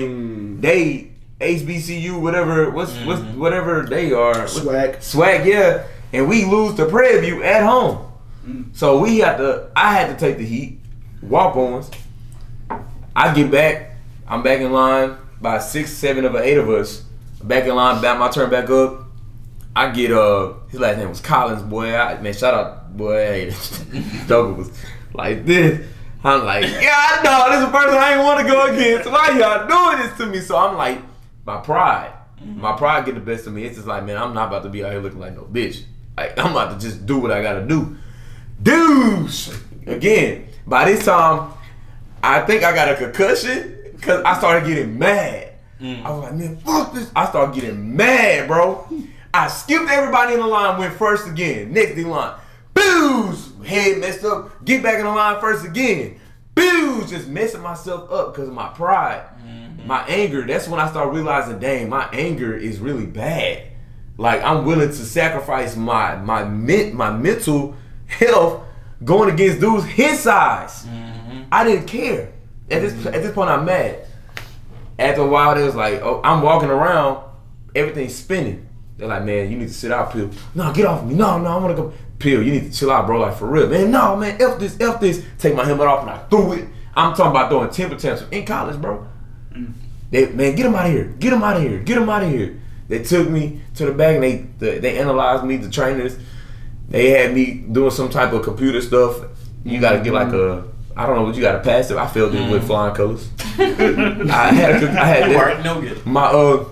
They, H B C U, whatever, what's, mm-hmm. what's, whatever they are. Swag. Swag, yeah. And we lose to Prairie View at home. Mm. So we had to, I had to take the heat, walk-ons. I get back. I'm back in line by six, seven of the eight of us. Back in line, back my turn back up. I get, uh, his last name was Collins, boy. I, man, shout out, boy. Doug was like this. I'm like, yeah, I know. This is the person I ain't want to go against. Why y'all doing this to me? So I'm like, my pride. My pride get the best of me. It's just like, man, I'm not about to be out here looking like no bitch. Like, I'm about to just do what I got to do. Dudes! Again, by this time, I think I got a concussion because I started getting mad. Mm. I was like, man, fuck this. I started getting mad, bro. I skipped everybody in the line, went first again. Next in line. Booze! Head messed up. Get back in the line first again. Booze! Just messing myself up because of my pride. Mm-hmm. My anger. That's when I started realizing, dang, my anger is really bad. Like, I'm willing to sacrifice my my, men, my mental health going against dudes his size. Mm-hmm. I didn't care. At this, mm-hmm. at this point, I'm mad. After a while, they was like, oh, I'm walking around, everything's spinning. They're like, man, you need to sit out, Pill. No, get off me. No, no, I want to go. Pill, you need to chill out, bro. Like, for real. Man, no, man, F this, F this. Take my helmet off, and I threw it. I'm talking about throwing temper tantrums in college, bro. Mm. They, man, get him out of here. Get him out of here. Get him out of here. They took me to the back, and they, they analyzed me, the trainers. They had me doing some type of computer stuff. You got to get like a... I don't know what you got to pass it. I failed it mm. with flying colors. I had, I had that. No good. My uh,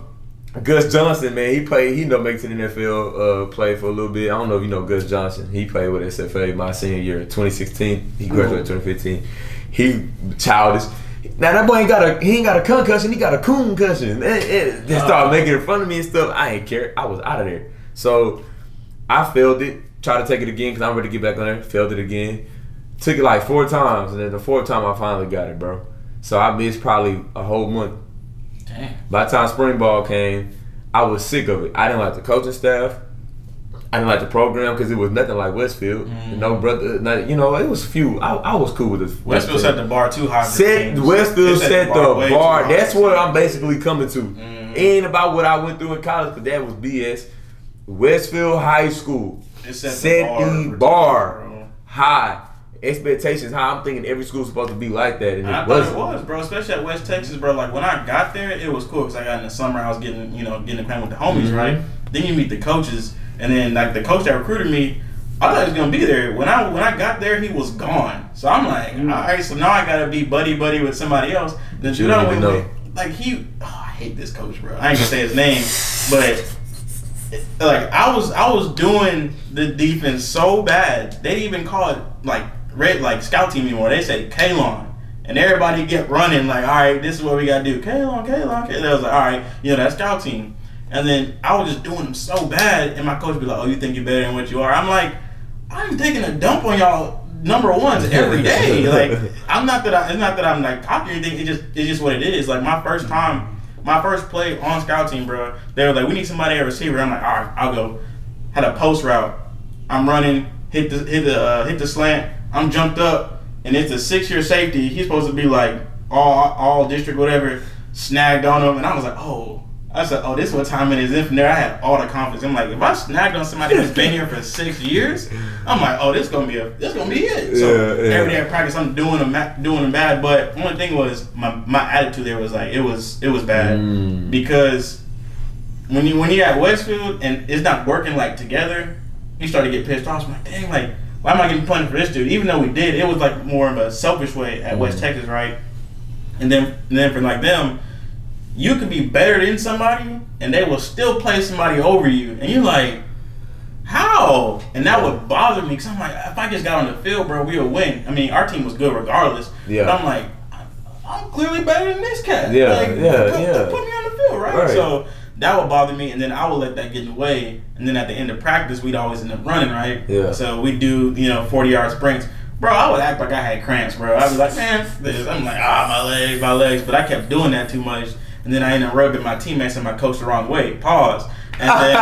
Gus Johnson, man, he played. He no makes it in the N F L. Uh, played for a little bit. I don't know if you know Gus Johnson. He played with S F A my senior year, twenty sixteen. He graduated in twenty fifteen. He childish. Now that boy ain't got a. He ain't got a concussion. He got a coon-cussion. They started making fun of me and stuff. I ain't care. I was out of there. So I failed it. Tried to take it again because I'm ready to get back on there. Failed it again. Took it like four times, and then the fourth time I finally got it, bro. So I missed probably a whole month. Damn. By the time spring ball came, I was sick of it. I didn't like the coaching staff. I didn't like the program because it was nothing like Westfield. Mm. No brother, not, you know, it was few. I, I was cool with this. Westfield set the bar too high. Set, Westfield set, set the bar. The bar. That's what I'm basically coming to. Mm. It ain't about what I went through in college, because that was B S. Westfield High School it set, set the bar, bar high. Expectations, how I'm thinking every school's supposed to be like that, and, and it I wasn't. Thought it was, bro, especially at West Texas, bro. Like, when I got there, it was cool because I got in the summer, I was getting, you know, getting acquainted with the homies, mm-hmm. right? Then you meet the coaches, and then like the coach that recruited me, I thought he was gonna be there. When I when I got there, he was gone. So I'm like, all right, so now I gotta be buddy buddy with somebody else. Then you know, we, know. like he, oh, I hate this coach, bro. I ain't gonna say his name, but. Like I was, I was doing the defense so bad they didn't even call it like red, like scout team anymore. They say Kalon, and everybody get running like, all right, this is what we gotta do. Kalon, Kalon, Kalon. I was like, all right, you know that scout team. And then I was just doing them so bad, and my coach would be like, oh, you think you're better than what you are? I'm like, I'm taking a dump on y'all number ones every day. Like I'm not that, I, it's not that I'm like copying anything. It just, it's just what it is. Like my first time. My first play on scout team, bro, they were like, we need somebody at receiver. I'm like, all right, I'll go. Had a post route. I'm running, hit the hit the, uh, hit the slant. I'm jumped up, and it's a six-year safety. He's supposed to be like all all district, whatever, snagged on him. And I was like, oh. I said, oh, this is what time it is. And from there, I had all the confidence. I'm like, if I snagged on somebody who's been here for six years, I'm like, oh, this is going to be a, this gonna be it. So yeah, yeah. Every day at practice, I'm doing them, doing them bad. But the only thing was my, my attitude there was like, it was it was bad. Mm. Because when, you, when you're at Westfield and it's not working like together, you start to get pissed off. I'm like, dang, like, why am I getting punished for this dude? Even though we did, it was like more of a selfish way at mm. West Texas, right? And then, and then for like them, you could be better than somebody, and they will still play somebody over you. And you're like, how? And that would bother me, because I'm like, if I just got on the field, bro, we would win. I mean, our team was good regardless. Yeah. But I'm like, I'm clearly better than this cat. Yeah, like, yeah, put, yeah. Put me on the field, right? right? So that would bother me, and then I would let that get in the way. And then at the end of practice, we'd always end up running, right? Yeah. So we do, you know, forty-yard sprints. Bro, I would act like I had cramps, bro. I was like, man, this. I'm like, ah, my legs, my legs. But I kept doing that too much. And then I ended up rubbing my teammates and my coach the wrong way. Pause. And then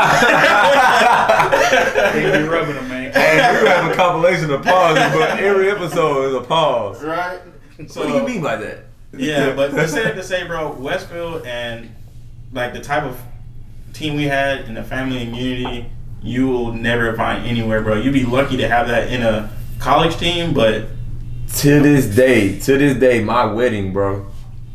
you rubbing them, man. Hey, we have a compilation of pauses, but every episode is a pause. Right. So what do you mean by that? Yeah, but I said to say, bro, Westfield and like the type of team we had and the family and community, you will never find anywhere, bro. You'd be lucky to have that in a college team, but to this day, to this day, my wedding, bro.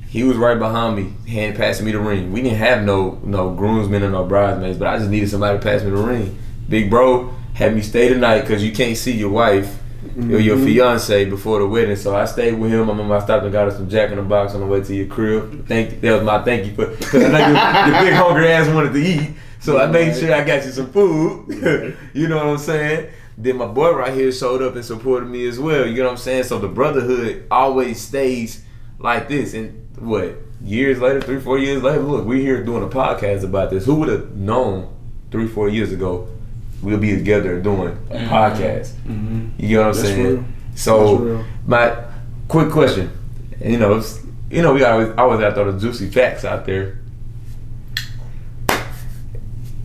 He was right behind me, hand passing me the ring. We didn't have no no groomsmen or no bridesmaids, but I just needed somebody to pass me the ring. Big bro had me stay the night because you can't see your wife mm-hmm. or your fiance before the wedding. So I stayed with him. I remember I stopped and got her some Jack in the Box on the way to your crib. Thank you. That was my thank you for because I know your, your big hungry ass wanted to eat. So I made sure I got you some food. You know what I'm saying? Then my boy right here showed up and supported me as well. You know what I'm saying? So the brotherhood always stays like this. And what, years later, three, four years later, look, we're here doing a podcast about this. Who would have known three, four years ago we'll be together doing a mm-hmm. podcast? Mm-hmm. You know what I'm That's saying? Real. So real. My quick question, you know, you know, we always always have to throw the juicy facts out there.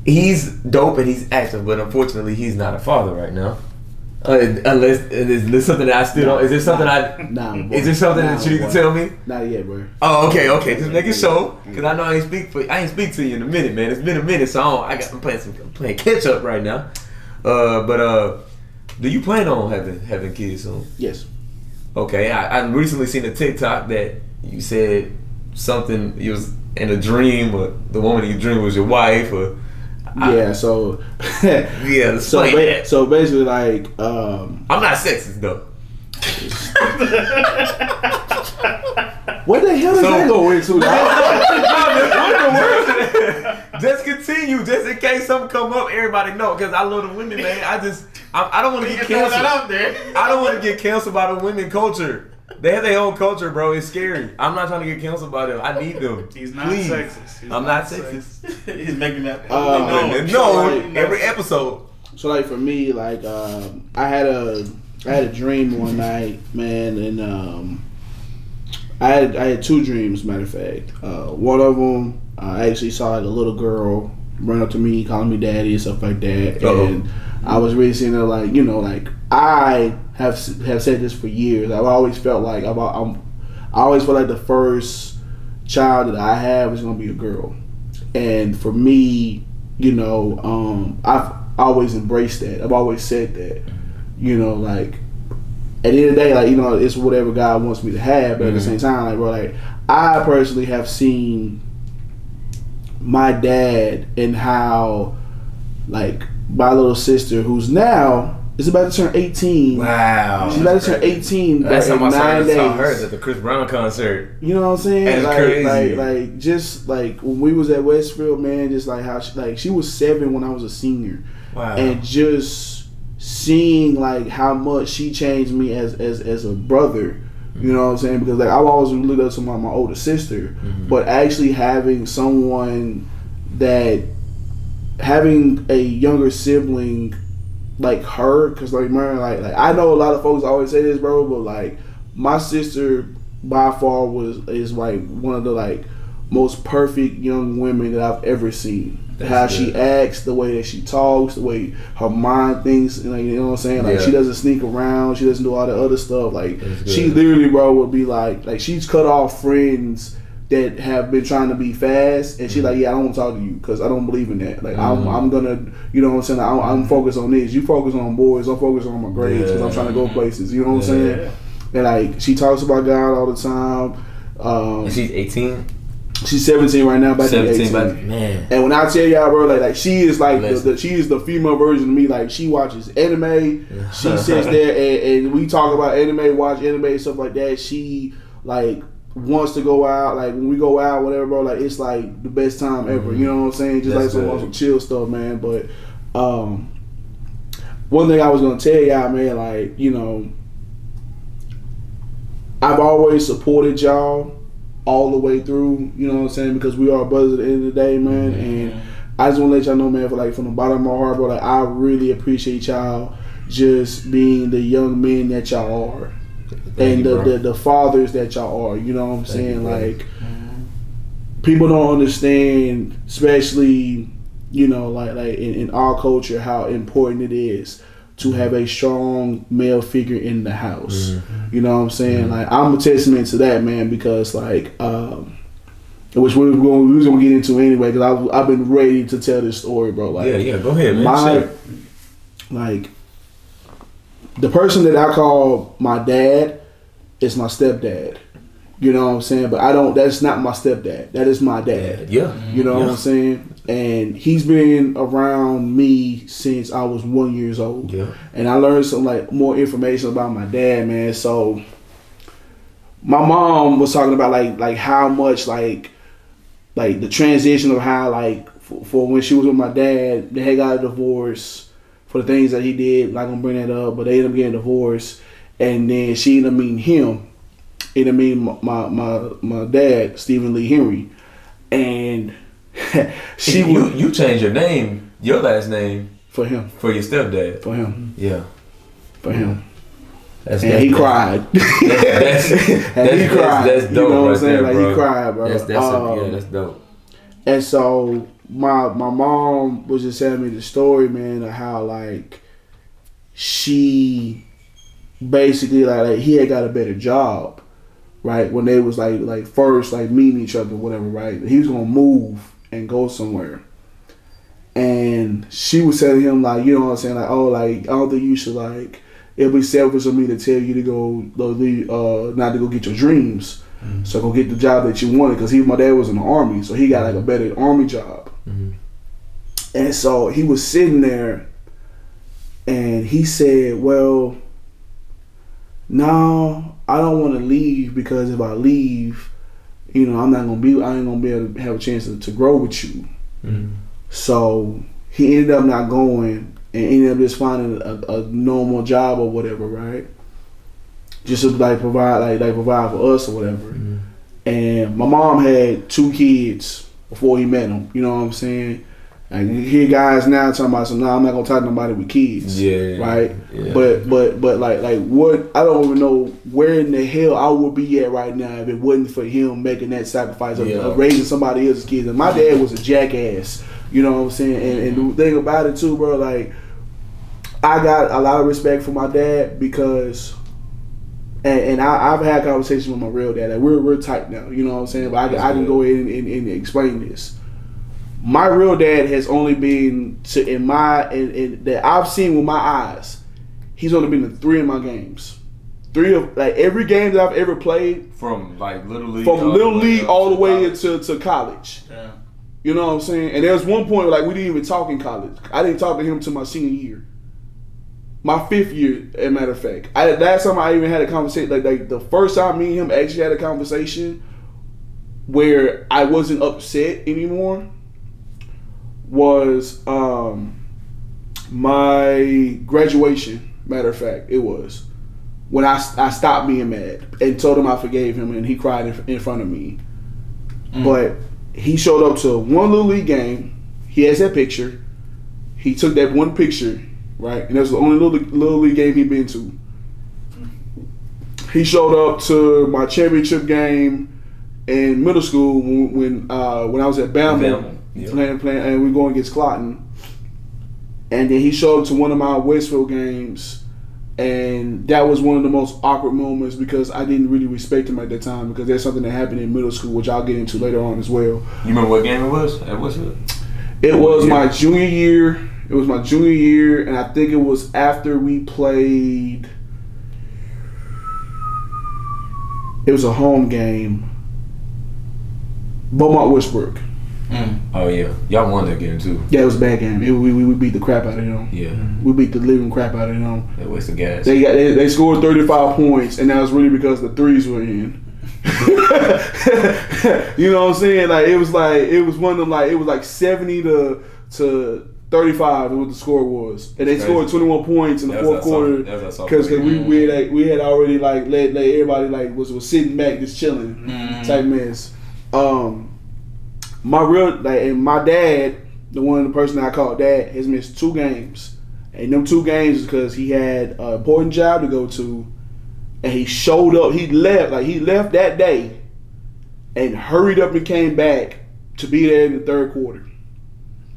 He's dope and he's active, but unfortunately, he's not a father right now. Uh, unless is this something that I still don't? Is there something nah, I? Nah, boy. Is there something nah, that you boy. Can tell me? Not yet, bro. Oh, okay, okay. Just make it show, cause I know I ain't speak for I ain't speak to you in a minute, man. It's been a minute, so I don't, I got I'm playing some I'm playing catch up right now. Uh, but uh, do you plan on having having kids soon? Yes. Okay, I, I recently seen a TikTok that you said something. You was in a dream, or the woman you dreamed was your wife, or. Yeah, so yeah, so ba- so basically, like um, I'm not sexist though. What the hell is so, that going to? What the Just continue, just in case something come up. Everybody know because I love the women, man. I just I, I don't want to get canceled. Out there. I don't want to get canceled by the women culture. They have their own culture, bro. It's scary. I'm not trying to get canceled by them. I need them. He's not Please. Sexist. He's I'm not sexist. sexist. He's making that. Uh, no, so like, every episode. So like for me, like um, I had a I had a dream one night, man, and um, I had I had two dreams, matter of fact. Uh, one of them, I actually saw like a little girl run up to me, calling me daddy and stuff like that, Uh-oh. and I was really seeing her like you know like I. Have have said this for years. I've always felt like I'm, I'm. I always felt like the first child that I have is gonna be a girl, and for me, you know, um, I've always embraced that. I've always said that, you know, like at the end of the day, like you know, it's whatever God wants me to have. But mm-hmm. at the same time, like bro, like I personally have seen my dad and how, like my little sister who's now. It's about to turn eighteen. Wow. She's about to turn eighteen. That's how my son saw her at the Chris Brown concert. You know what I'm saying? That's like, crazy. Like, like, just like when we was at Westfield, man, just like how she, like she was seven when I was a senior. Wow. And just seeing like how much she changed me as as, as a brother. You know what I'm saying? Because like I always looked up to my, my older sister, mm-hmm. but actually having someone that having a younger sibling. Like her, cause like man, like like I know a lot of folks always say this, bro, but like my sister by far was is like one of the like most perfect young women that I've ever seen. That's How good. She acts, the way that she talks, the way her mind thinks, and like you know what I'm saying. Like yeah. she doesn't sneak around, she doesn't do all the other stuff. Like she literally, bro, would be like like she's cut off friends that have been trying to be fast, and she's like, yeah, I don't want to talk to you because I don't believe in that. Like, mm-hmm. I'm, I'm gonna, you know what I'm saying? I'm, I'm focused on this. You focus on boys. I'm focused on my grades because yeah. I'm trying to go places. You know what yeah. I'm saying? And like, she talks about God all the time. Um, she's eighteen. She's seventeen right now, about to be eighteen. By, man. And when I tell y'all, bro, like, like she is like the, the, she is the female version of me. Like she watches anime. She sits there and, and we talk about anime, watch anime, stuff like that. She like. Wants to go out, like when we go out, whatever, bro. Like it's like the best time ever. Mm-hmm. You know what I'm saying? Just That's like some awesome chill stuff, man. But um, one thing I was gonna tell y'all, man, like you know, I've always supported y'all all the way through. You know what I'm saying? Because we are brothers at the end of the day, man. Mm-hmm. And I just want to let y'all know, man, for like from the bottom of my heart, bro. Like I really appreciate y'all just being the young men that y'all are. Thank and you, the, the the fathers that y'all are, you know what I'm Thank saying? You, like, people don't understand, especially, you know, like like in, in our culture, how important it is to have a strong male figure in the house. Mm-hmm. You know what I'm saying? Mm-hmm. Like, I'm a testament to that, man, because, like, um, which we were going, we was going to get into anyway, because I've been ready to tell this story, bro. Like, yeah, yeah, go ahead, man. My, sure. Like, the person that I call my dad is my stepdad. You know what I'm saying? But I don't, that's not my stepdad. That is my dad. Yeah. You know yeah. what I'm saying? And he's been around me since I was one years old. Yeah. And I learned some like more information about my dad, man. So my mom was talking about like, like how much like, like the transition of how like for, for when she was with my dad, they had got a divorce. for the things that he did. Not gonna bring that up, but they ended up getting divorced, and then she ended up meeting him. Ended up meeting my my my, my dad, Stephen Lee Henry, and she. You, would, you changed your name, your last name for him, for your stepdad, for him. Yeah, for him. That's and he dope. cried. That's, that's, and that's, he cried. That's, that's dope, you know what I'm saying? There, like, bro. He cried, bro. That's, that's um, a, yeah, that's dope. And so my my mom was just telling me the story, man, of how like she basically like, like he had got a better job, right? When they was like like first like meeting each other, or whatever, right? He was gonna move and go somewhere, and she was telling him like, you know what I'm saying? Like, oh, like I don't think you should like. It'll be selfish of me to tell you to go, uh, not to go get your dreams. Mm-hmm. So go get the job that you wanted, because he, my dad was in the army, so he got like a better army job. Mm-hmm. And so he was sitting there, and he said, "Well, no, I don't want to leave, because if I leave, you know, I'm not gonna be, I ain't gonna be able to have a chance to, to grow with you." Mm-hmm. So he ended up not going. And ended up just finding a, a normal job or whatever, right? Just to like provide, like like provide for us or whatever. Mm-hmm. And my mom had two kids before he met him. You know what I'm saying? Like, you hear guys now talking about some. Nah, I'm not gonna talk to nobody with kids. Yeah. Right. Yeah. But but but like like what? I don't even know where in the hell I would be at right now if it wasn't for him making that sacrifice of, yeah. of raising somebody else's kids. And my dad was a jackass. You know what I'm saying? And, and the thing about it too, bro, like. I got a lot of respect for my dad because, and, and I, I've had conversations with my real dad. Like we're we're tight now, you know what I'm saying? But I, I can go in and, and, and explain this. My real dad has only been to in my in, in, that I've seen with my eyes. He's only been to three of my games, three of like every game that I've ever played from like little league from little league all the way into to college. Yeah. You know what I'm saying? And there was one point where like we didn't even talk in college. I didn't talk to him until my senior year. My fifth year, as a matter of fact. I, last time I even had a conversation, like, like the first time me and him actually had a conversation where I wasn't upset anymore was um, my graduation, matter of fact, it was. When I, I stopped being mad and told him I forgave him and he cried in, in front of me. Mm. But he showed up to one little league game. He has that picture. He took that one picture. Right, and that's the only little, little league game he'd been to. He showed up to my championship game in middle school when when, uh, when I was at Bama, Bama. Yeah. playing playing, and we going against Clotten. And then he showed up to one of my Westfield games, and that was one of the most awkward moments because I didn't really respect him at that time because there's something that happened in middle school which I'll get into later on as well. You remember what game it was? At Westfield? It was yeah. my junior year. It was my junior year, and I think it was after we played. It was a home game. Beaumont Westbrook. Mm. Oh yeah, y'all won that game too. Yeah, it was a bad game. It, we, we we beat the crap out of them. Yeah, we beat the living crap out of them. They wasted gas. They got they, they scored thirty-five points, and that was really because the threes were in. You know what I'm saying? Like it was like it was one of them like it was like seventy to to. thirty-five is what the score was, and they scored twenty-one points in the fourth quarter because we we had, like, we had already like let, let everybody like was was sitting back just chilling mm. type mess. Um, my real like and my dad, the one the person I call dad, has missed two games, and them two games is because he had an important job to go to, and he showed up. He left like he left that day, and hurried up and came back to be there in the third quarter.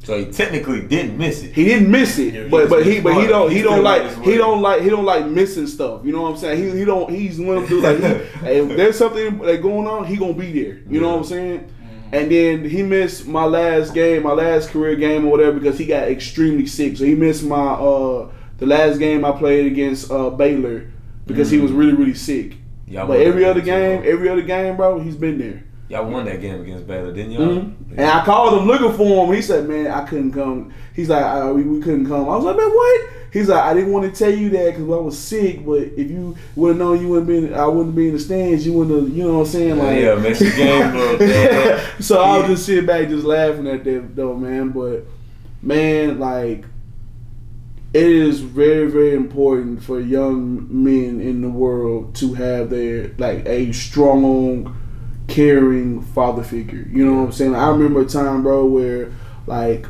So he technically didn't miss it. He didn't miss it, yeah, he but but he but he don't he don't like he don't like he don't like missing stuff. You know what I'm saying? He he don't he's one of those like hey, if there's something like going on, he gonna be there. You yeah. know what I'm saying? Mm-hmm. And then he missed my last game, my last career game or whatever because he got extremely sick. So he missed my uh, the last game I played against uh, Baylor because mm-hmm. he was really really sick. Y'all but every other game, too, every other game, bro, he's been there. Y'all won that game against Baylor, didn't y'all? Mm-hmm. Yeah. And I called him looking for him. He said, "Man, I couldn't come." He's like, I, we, "We couldn't come." I was like, "Man, what?" He's like, "I didn't want to tell you that because I was sick, but if you would have known, you wouldn't been. I wouldn't be in the stands. You wouldn't have. You know what I'm saying?" Like, yeah, miss the game, bro. So yeah. I was just sitting back, just laughing at that, though, man. But man, like, it is very, very important for young men in the world to have their, like, a strong, caring father figure. You know what I'm saying? I remember a time, bro, where, like,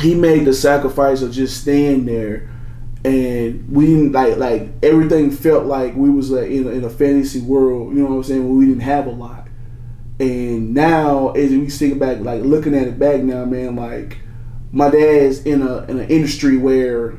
he made the sacrifice of just staying there, and we didn't, like, like everything felt like we was, like, in a, in a fantasy world, you know what I'm saying, where we didn't have a lot. And now, as we think back, like, looking at it back now, man, like, my dad's in a in an industry where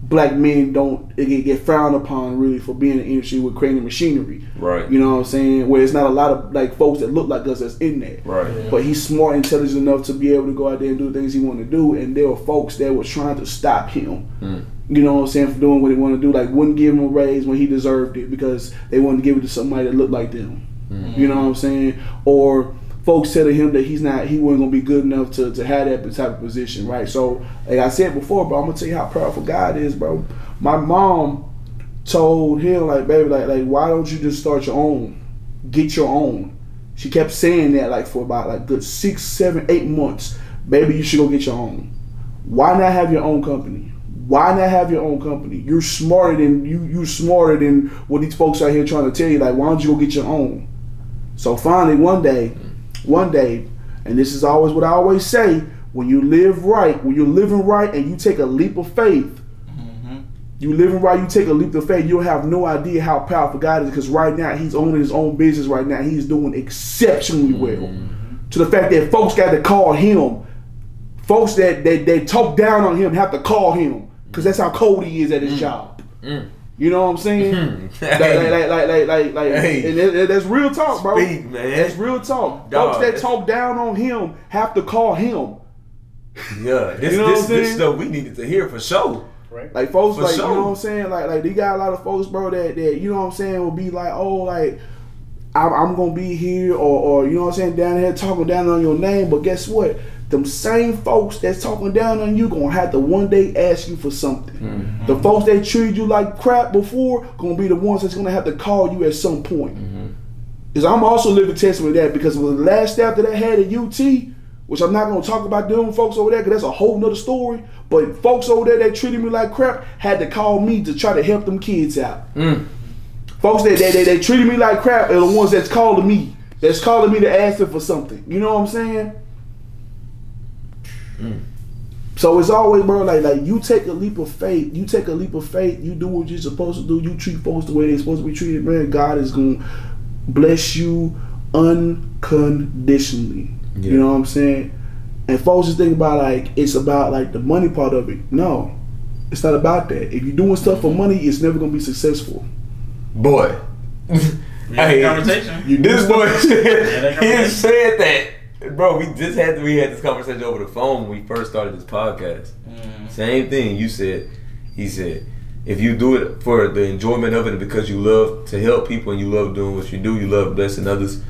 black men don't get frowned upon really for being in an industry with creating machinery. Right. You know what I'm saying? Where it's not a lot of, like, folks that look like us that's in there. Right. Yeah. But he's smart, intelligent enough to be able to go out there and do things he wanted to do. And there were folks that were trying to stop him. Mm. You know what I'm saying? For doing what he wanted to do. Like, wouldn't give him a raise when he deserved it because they wanted to give it to somebody that looked like them. Mm. You know what I'm saying? Or folks telling him that he's not, he wasn't gonna be good enough to, to have that type of position, right? So, like I said before, bro, I'm gonna tell you how powerful God is, bro. My mom told him, like, baby, like, like, why don't you just start your own? Get your own. She kept saying that, like, for about, like, good six, seven, eight months. Baby, you should go get your own. Why not have your own company? Why not have your own company? You're smarter than you. You're smarter than what these folks out here trying to tell you. Like, why don't you go get your own? So finally, one day. One day, and this is always what I always say, when you live right, when you're living right and you take a leap of faith, mm-hmm. you living right, you take a leap of faith, you'll have no idea how powerful God is, because right now he's owning his own business right now. He's doing exceptionally well. Mm-hmm. To the fact that folks got to call him. Folks that, that, that talk down on him have to call him, because that's how cold he is at his mm-hmm. job. Mm-hmm. You know what I'm saying? like, like, like, like, like, like, hey. and that, that's real talk, bro. Speak, man. That's real talk. Dog, folks that talk down on him have to call him. Yeah, this, you know this, this stuff we needed to hear for sure. Right? Like folks, for like sure. You know what I'm saying? Like, like they got a lot of folks, bro, that, that you know what I'm saying will be like, oh, like I'm, I'm gonna be here, or, or you know what I'm saying, down here talking down on your name. But guess what? Them same folks that's talking down on you gonna have to one day ask you for something. Mm-hmm. The folks that treated you like crap before gonna be the ones that's gonna have to call you at some point. Because mm-hmm. I'm also living testament of that, because with the last staff that I had at U T, which I'm not gonna talk about them folks over there because that's a whole nother story, but folks over there that treated me like crap had to call me to try to help them kids out. Mm. Folks that they, they, they treated me like crap are the ones that's calling me, that's calling me to ask them for something. You know what I'm saying? Mm. So it's always, bro, like like you take a leap of faith, you take a leap of faith, you do what you're supposed to do, you treat folks the way they're supposed to be treated, man. God is gonna bless you unconditionally. Yeah. You know what I'm saying? And folks just think about like it's about like the money part of it. No, it's not about that. If you're doing stuff for money, it's never gonna be successful. Boy, hey, conversation. You this boy, he said that. Bro, we just had to, we had this conversation over the phone when we first started this podcast. Mm. Same thing you said. He said, if you do it for the enjoyment of it and because you love to help people and you love doing what you do, you love blessing others,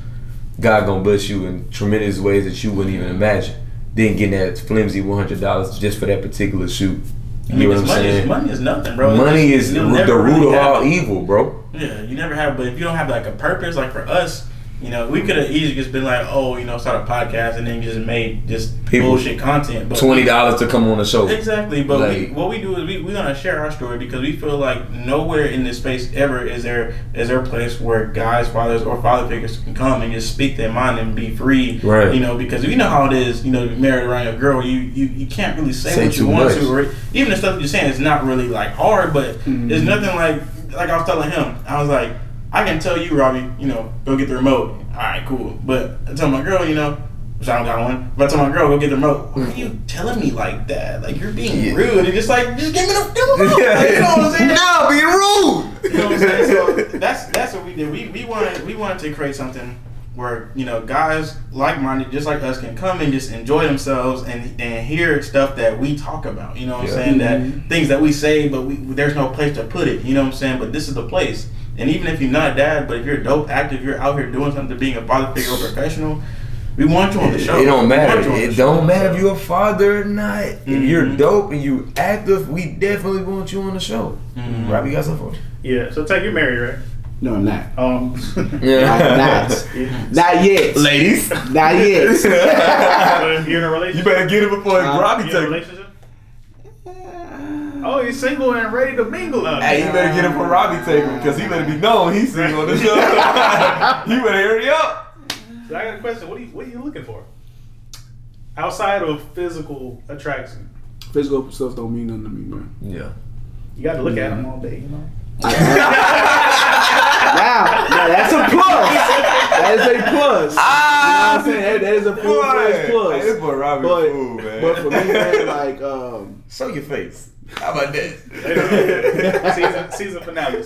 God gonna bless you in tremendous ways that you wouldn't even imagine. Then getting that flimsy one hundred dollars just for that particular shoot. You I mean, know what I'm money, saying? Money is nothing, bro. Money just, is the root really of have, all evil, bro. Yeah, you never have, but if you don't have like a purpose, like for us, you know, we could have easily just been like, oh, you know, start a podcast and then just made just people, bullshit content. But twenty dollars we, to come on the show. Exactly. But like, we, what we do is we, we're going to share our story because we feel like nowhere in this space ever is there is there a place where guys, fathers, or father figures can come and just speak their mind and be free. Right. You know, because you know how it is, you know, married around your girl, you, you, you can't really say, say what you want much. to. Or even the stuff you're saying is not really like hard, but mm-hmm. there's nothing like, like I was telling him, I was like, I can tell you, Robbie, you know, go get the remote. All right, cool. But I tell my girl, you know, which I don't got one, but I tell my girl, go get the remote. Why are you telling me like that? Like, you're being yeah. rude. And just like, just give me the, the remote. Yeah. Like, you know what I'm saying? No, be rude. You know what I'm saying? So that's that's what we did. We we wanted, we wanted to create something where, you know, guys like-minded, just like us, can come and just enjoy themselves and and hear stuff that we talk about. You know what yeah. I'm saying? Mm-hmm. That things that we say, but we, there's no place to put it. You know what I'm saying? But this is the place. And even if you're not a dad, but if you're dope active, you're out here doing something, being a father figure or professional, we want you on the show. It don't matter. It don't matter if you're a father or not. Mm-hmm. If you're dope and you active, we definitely want you on the show. Mm-hmm. Robbie, you got something for us? Yeah. So take your married, right? No, I'm not. Um, yeah. not, not, not yet. Ladies. Not yet. So if you're in a relationship. You better get it before um, Robbie takes it. Oh, he's single and ready to mingle up. Hey, you better get him from Robbie Taker because he better be known he's single on the show. You better hurry up. So I got a question. What are you, what are you looking for? Outside of physical attraction. Physical stuff don't mean nothing to me, man. Yeah. You got to look yeah. at him all day, you know? Wow, now that's a plus. That is a plus. Ah, you know what I'm saying? That, that is a full plus plus. Hey, this boy Robbie but, fool, man. But for me, man, like um, show your face. How about that? season season finale.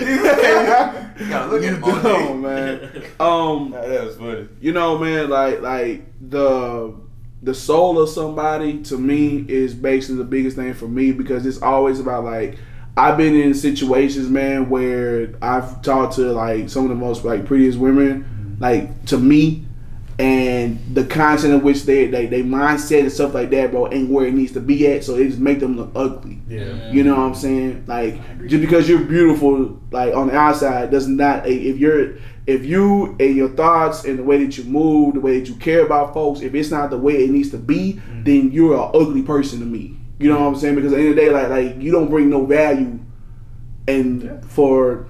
You gotta look at him all day. Oh, man. Um, nah, that was funny. You know, man, like like the the soul of somebody to me is basically the biggest thing for me because it's always about like. I've been in situations, man, where I've talked to like some of the most like prettiest women, like to me, and the content in which they they, they mindset and stuff like that, bro, ain't where it needs to be at. So it just make them look ugly. Yeah. You know what I'm saying? Like just because you're beautiful, like on the outside, does not if you're if you and your thoughts and the way that you move, the way that you care about folks, if it's not the way it needs to be, mm-hmm. then you're an ugly person to me. You know what I'm saying? Because at the end of the day, like like you don't bring no value, and yeah. for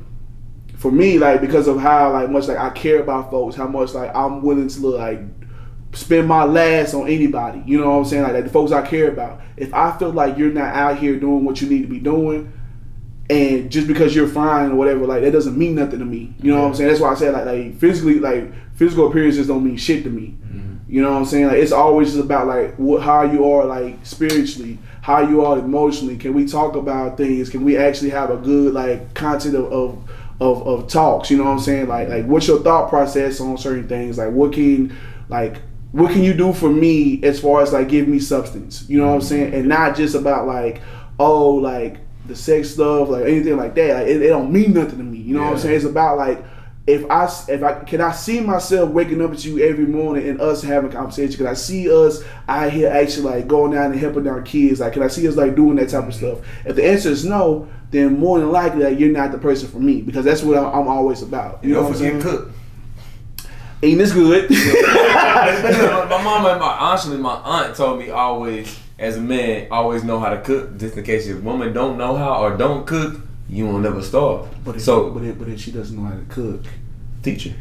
for me, like because of how like much like I care about folks, how much like I'm willing to like spend my last on anybody. You know what I'm saying? Like, like the folks I care about. If I feel like you're not out here doing what you need to be doing, and just because you're fine or whatever, like that doesn't mean nothing to me. You know yeah. what I'm saying? That's why I said like like physically, like physical appearances don't mean shit to me. Mm-hmm. You know what I'm saying? Like it's always just about like what, how you are like spiritually. How you are emotionally? Can we talk about things? Can we actually have a good like content of, of of of talks? You know what I'm saying? Like like what's your thought process on certain things? Like what can like what can you do for me as far as like give me substance? You know what I'm saying? And not just about like oh like the sex stuff like anything like that. Like it, it don't mean nothing to me. You know yeah. what I'm saying? It's about like. If I if I can I see myself waking up at you every morning and us having a conversation? Can I see us out here actually like going down and helping our kids? Like can I see us like doing that type of stuff? If the answer is no, then more than likely like, you're not the person for me because that's what I'm always about. You, you know, know what I'm saying? Cook. Eating is good. My mama and my aunt, actually my aunt told me always as a man always know how to cook just in case your woman don't know how or don't cook. You won't never starve. But if, so, but if, but if she doesn't know how to cook, teach her.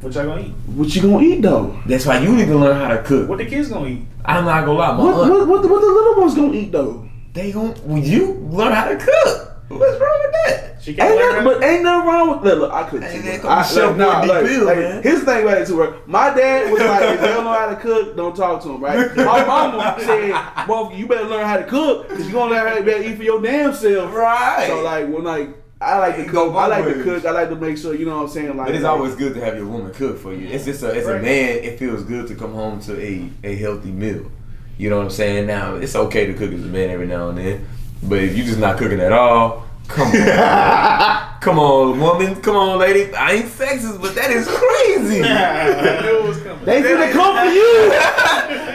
What y'all gonna eat? What you gonna eat though? That's why you need to learn how to cook. What the kids gonna eat? I'm not gonna lie, my what, aunt. What, what, the, what the little ones gonna eat though? They gonna. Well, you learn how to cook. What's wrong with that? She can't ain't learn nothing, but ain't nothing wrong with that. Look, I couldn't. Ain't that gonna show nah, D. Pill, like, man. His thing about it too, right? My dad was like, if you don't know how to cook, don't talk to him, right? My mama said, well, you better learn how to cook because you're going to learn how to eat for your damn self. Right. So, like, when, like, I like to cook. I like to cook. I like to make sure, you know what I'm saying? Like, but it's like, always good to have your woman cook for you. It's just a, as right. a man, it feels good to come home to a, a healthy meal. You know what I'm saying? Now, it's okay to cook as a man every now and then. But if you just not cooking at all, come on, come on, woman, come on, lady. I ain't sexist, but that is crazy. I knew it was coming. They gonna come for you.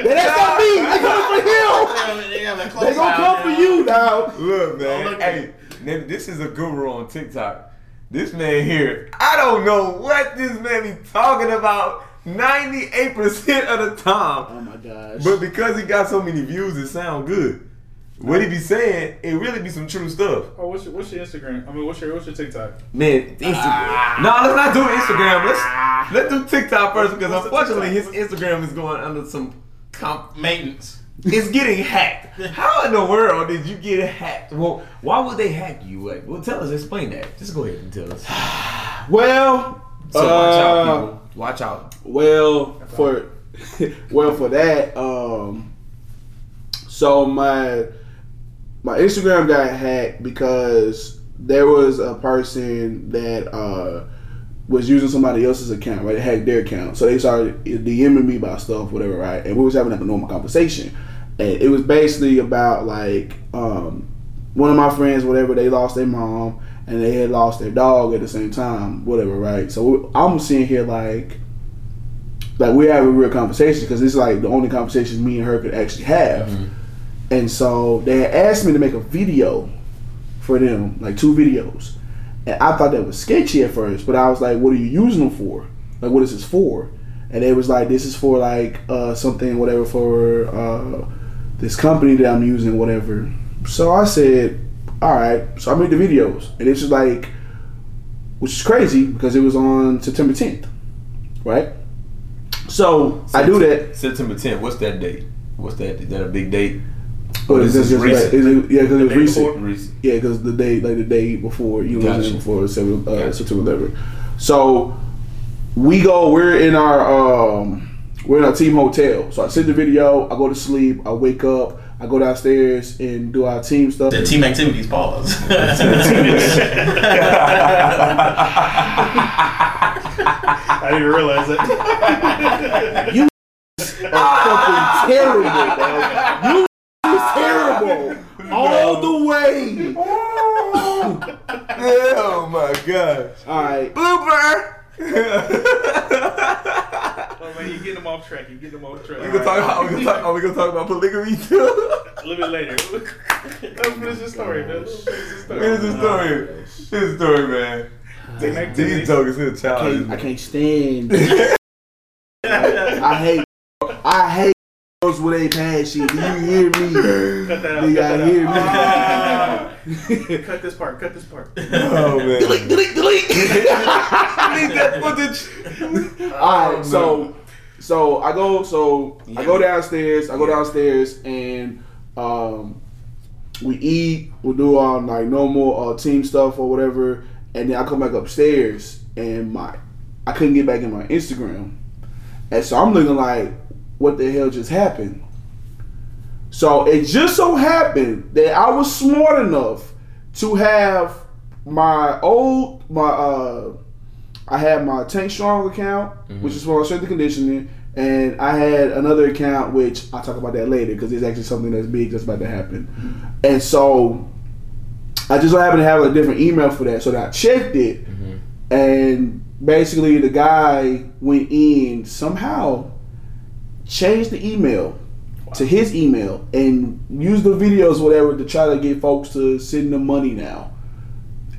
They ain't not me. They coming for him. They gonna come for you now. Look, man. Hey, this is a guru on TikTok. This man here, I don't know what this man be talking about. Ninety-eight percent of the time. Oh my gosh. But because he got so many views, it sound good. What he be saying, it really be some true stuff. Oh, what's your, what's your Instagram? I mean, what's your what's your TikTok? Man, Instagram. Ah. No, let's not do Instagram. Let's let's do TikTok first because what's unfortunately his Instagram is going under some comp maintenance. It's getting hacked. How in the world did you get hacked? Well, why would they hack you? Like, well, tell us, explain that. Just go ahead and tell us. Well, so uh, watch out, people. Watch out. Well, That's for right. well for that. Um, so my. My Instagram got hacked because there was a person that uh, was using somebody else's account, right? They hacked their account. So they started DMing me about stuff, whatever, right? And we was having like a normal conversation. And it was basically about like um, one of my friends, whatever, they lost their mom and they had lost their dog at the same time, whatever, right? So I'm sitting here like, like we're having real conversations because this is like the only conversations me and her could actually have. Mm-hmm. And so they had asked me to make a video for them, like two videos. And I thought that was sketchy at first, but I was like, what are you using them for? Like, what is this for? And they was like, this is for like uh, something, whatever, for uh, this company that I'm using, whatever. So I said, all right. So I made the videos. And it's just like, which is crazy because it was on September tenth, right? So September, I do that. September tenth, what's that date? What's that? Is that a big date? Oh, is this just recent? Like, it, yeah, because it was recent. recent. Yeah, because the day, like the day before, you know, gotcha. before seven, uh, gotcha. September, whatever. So we go. We're in our um, we're in our team hotel. So I send the video. I go to sleep. I wake up. I go downstairs and do our team stuff. The team activities, pause. I didn't realize it. You are fucking terrible, dog. You. Terrible all the way. Oh, oh my gosh. Alright. Blooper. Oh man, you get them off track. You get them off track. We gonna talk about, we gonna talk, are we gonna talk about polygamy too? A little bit later. Let's finish the story, man. Finish the story. Finish the story. Finish the story, man. Take these jokes in the challenge. I can't stand. I hate I hate with a passion, do you hear me? Cut that out. Do y'all hear me? Ah. Cut this part. Cut this part. Oh man! Delete, delete, delete. Delete that footage. All right. So, so I go. So yeah. I go downstairs. I go downstairs, and um, we eat. We do um like normal uh, team stuff or whatever, and then I come back upstairs, and my I couldn't get back in my Instagram, and so I'm looking like, what the hell just happened? So it just so happened that I was smart enough to have my old, my uh, I had my Tank Strong account, mm-hmm. which is for strength and conditioning, and I had another account, which I'll talk about that later because it's actually something that's big that's about to happen. Mm-hmm. And so I just so happened to have a different email for that, so that I checked it, mm-hmm. and basically the guy went in somehow. Change the email wow. to his email and use the videos, whatever, to try to get folks to send them money now.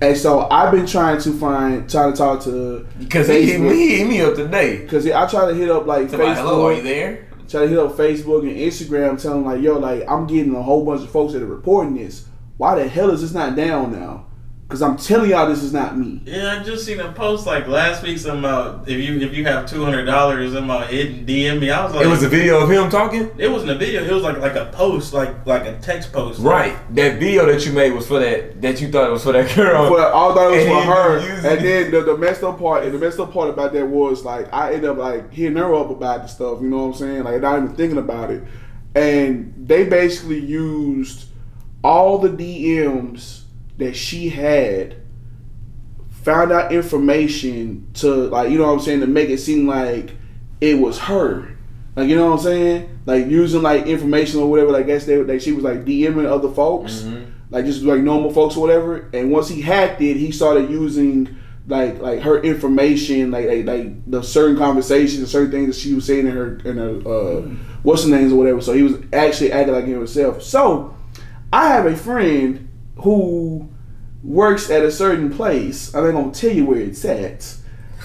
And so I've been trying to find, trying to talk to because he hit me, hit me up today. Because I try to hit up like Somebody, Facebook. Hello, are you there? Try to hit up Facebook and Instagram, telling like, yo, like I'm getting a whole bunch of folks that are reporting this. Why the hell is this not down now? Because I'm telling y'all, this is not me. Yeah, I just seen a post like last week. Some about if you if you have two hundred dollars, I'm out hitting D M me. I was like, it was a video of him talking. It wasn't a video. It was like like a post, like like a text post. Right. Like, that video that you made was for that that you thought it was for that girl. But I thought it was and for her. And then the, the messed up part, and the messed up part about that was like I ended up like hitting her up about the stuff. You know what I'm saying? Like not even thinking about it. And they basically used all the D Ms that she had, found out information to, like, you know what I'm saying, to make it seem like it was her. Like, you know what I'm saying? Like, using, like, information or whatever, like, I guess they, like, she was, like, DMing other folks, mm-hmm. like, just, like, normal folks or whatever. And once he hacked it, he started using, like, like her information, like, like, like the certain conversations, certain things that she was saying in her, in her uh, what's her names or whatever. So he was actually acting like himself. So, I have a friend who works at a certain place. I'm not gonna tell you where it's at,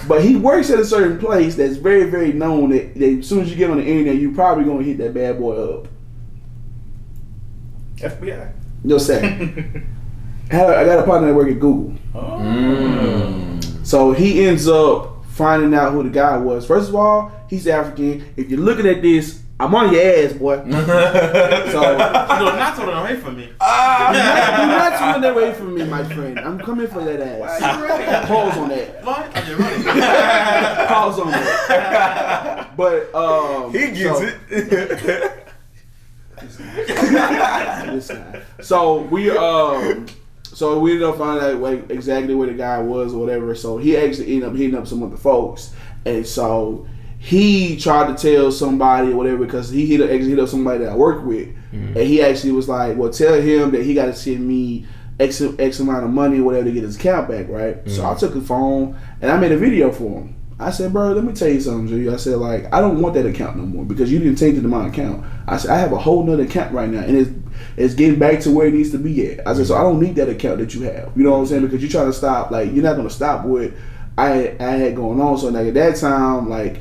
but he works at a certain place that's very, very known that, that as soon as you get on the internet, you're probably gonna hit that bad boy up. F B I. No sir. I got a partner that work at Google. Oh. Mm. So he ends up finding out who the guy was. First of all, he's African. If you're looking at this, I'm on your ass, boy. So, you know, not throwing away from me. Uh, you're not, not throwing away from me, my friend. I'm coming for that ass. Pause on that. What? Pause on that. But um, he gets so, it. This guy. This guy. So we um, so we ended up finding out like exactly where the guy was or whatever. So he actually ended up hitting up some other folks, and so. He tried to tell somebody or whatever because he hit up, actually hit up somebody that I work with, mm-hmm. and he actually was like, "Well, tell him that he got to send me X, X amount of money or whatever to get his account back, right?" Mm-hmm. So I took the phone and I made a video for him. I said, "Bro, let me tell you something, G. I said, like, I don't want that account no more because you didn't take it to my account. I said, I have a whole nother account right now, and it's it's getting back to where it needs to be at. I said, so I don't need that account that you have. You know what I'm saying? Because you're trying to stop, like, you're not gonna stop what I I had going on. So like at that time, like."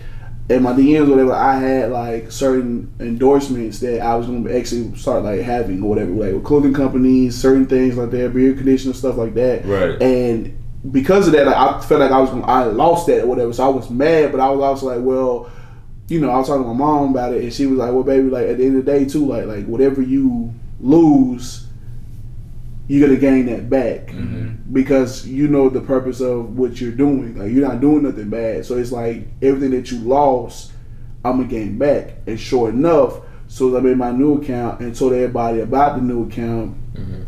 in my D Ms or whatever, I had like certain endorsements that I was going to actually start like having or whatever, like with clothing companies, certain things like that, beard conditioner, stuff like that. Right. And because of that, like, I felt like I was gonna, I lost that or whatever, so I was mad. But I was also like, well, you know, I was talking to my mom about it, and she was like, well, baby, like at the end of the day, too, like like whatever you lose, you gotta gain that back mm-hmm. because you know the purpose of what you're doing. Like you're not doing nothing bad, so it's like everything that you lost, I'm gonna gain back. And sure enough, so I made my new account and told everybody about the new account. Mm-hmm.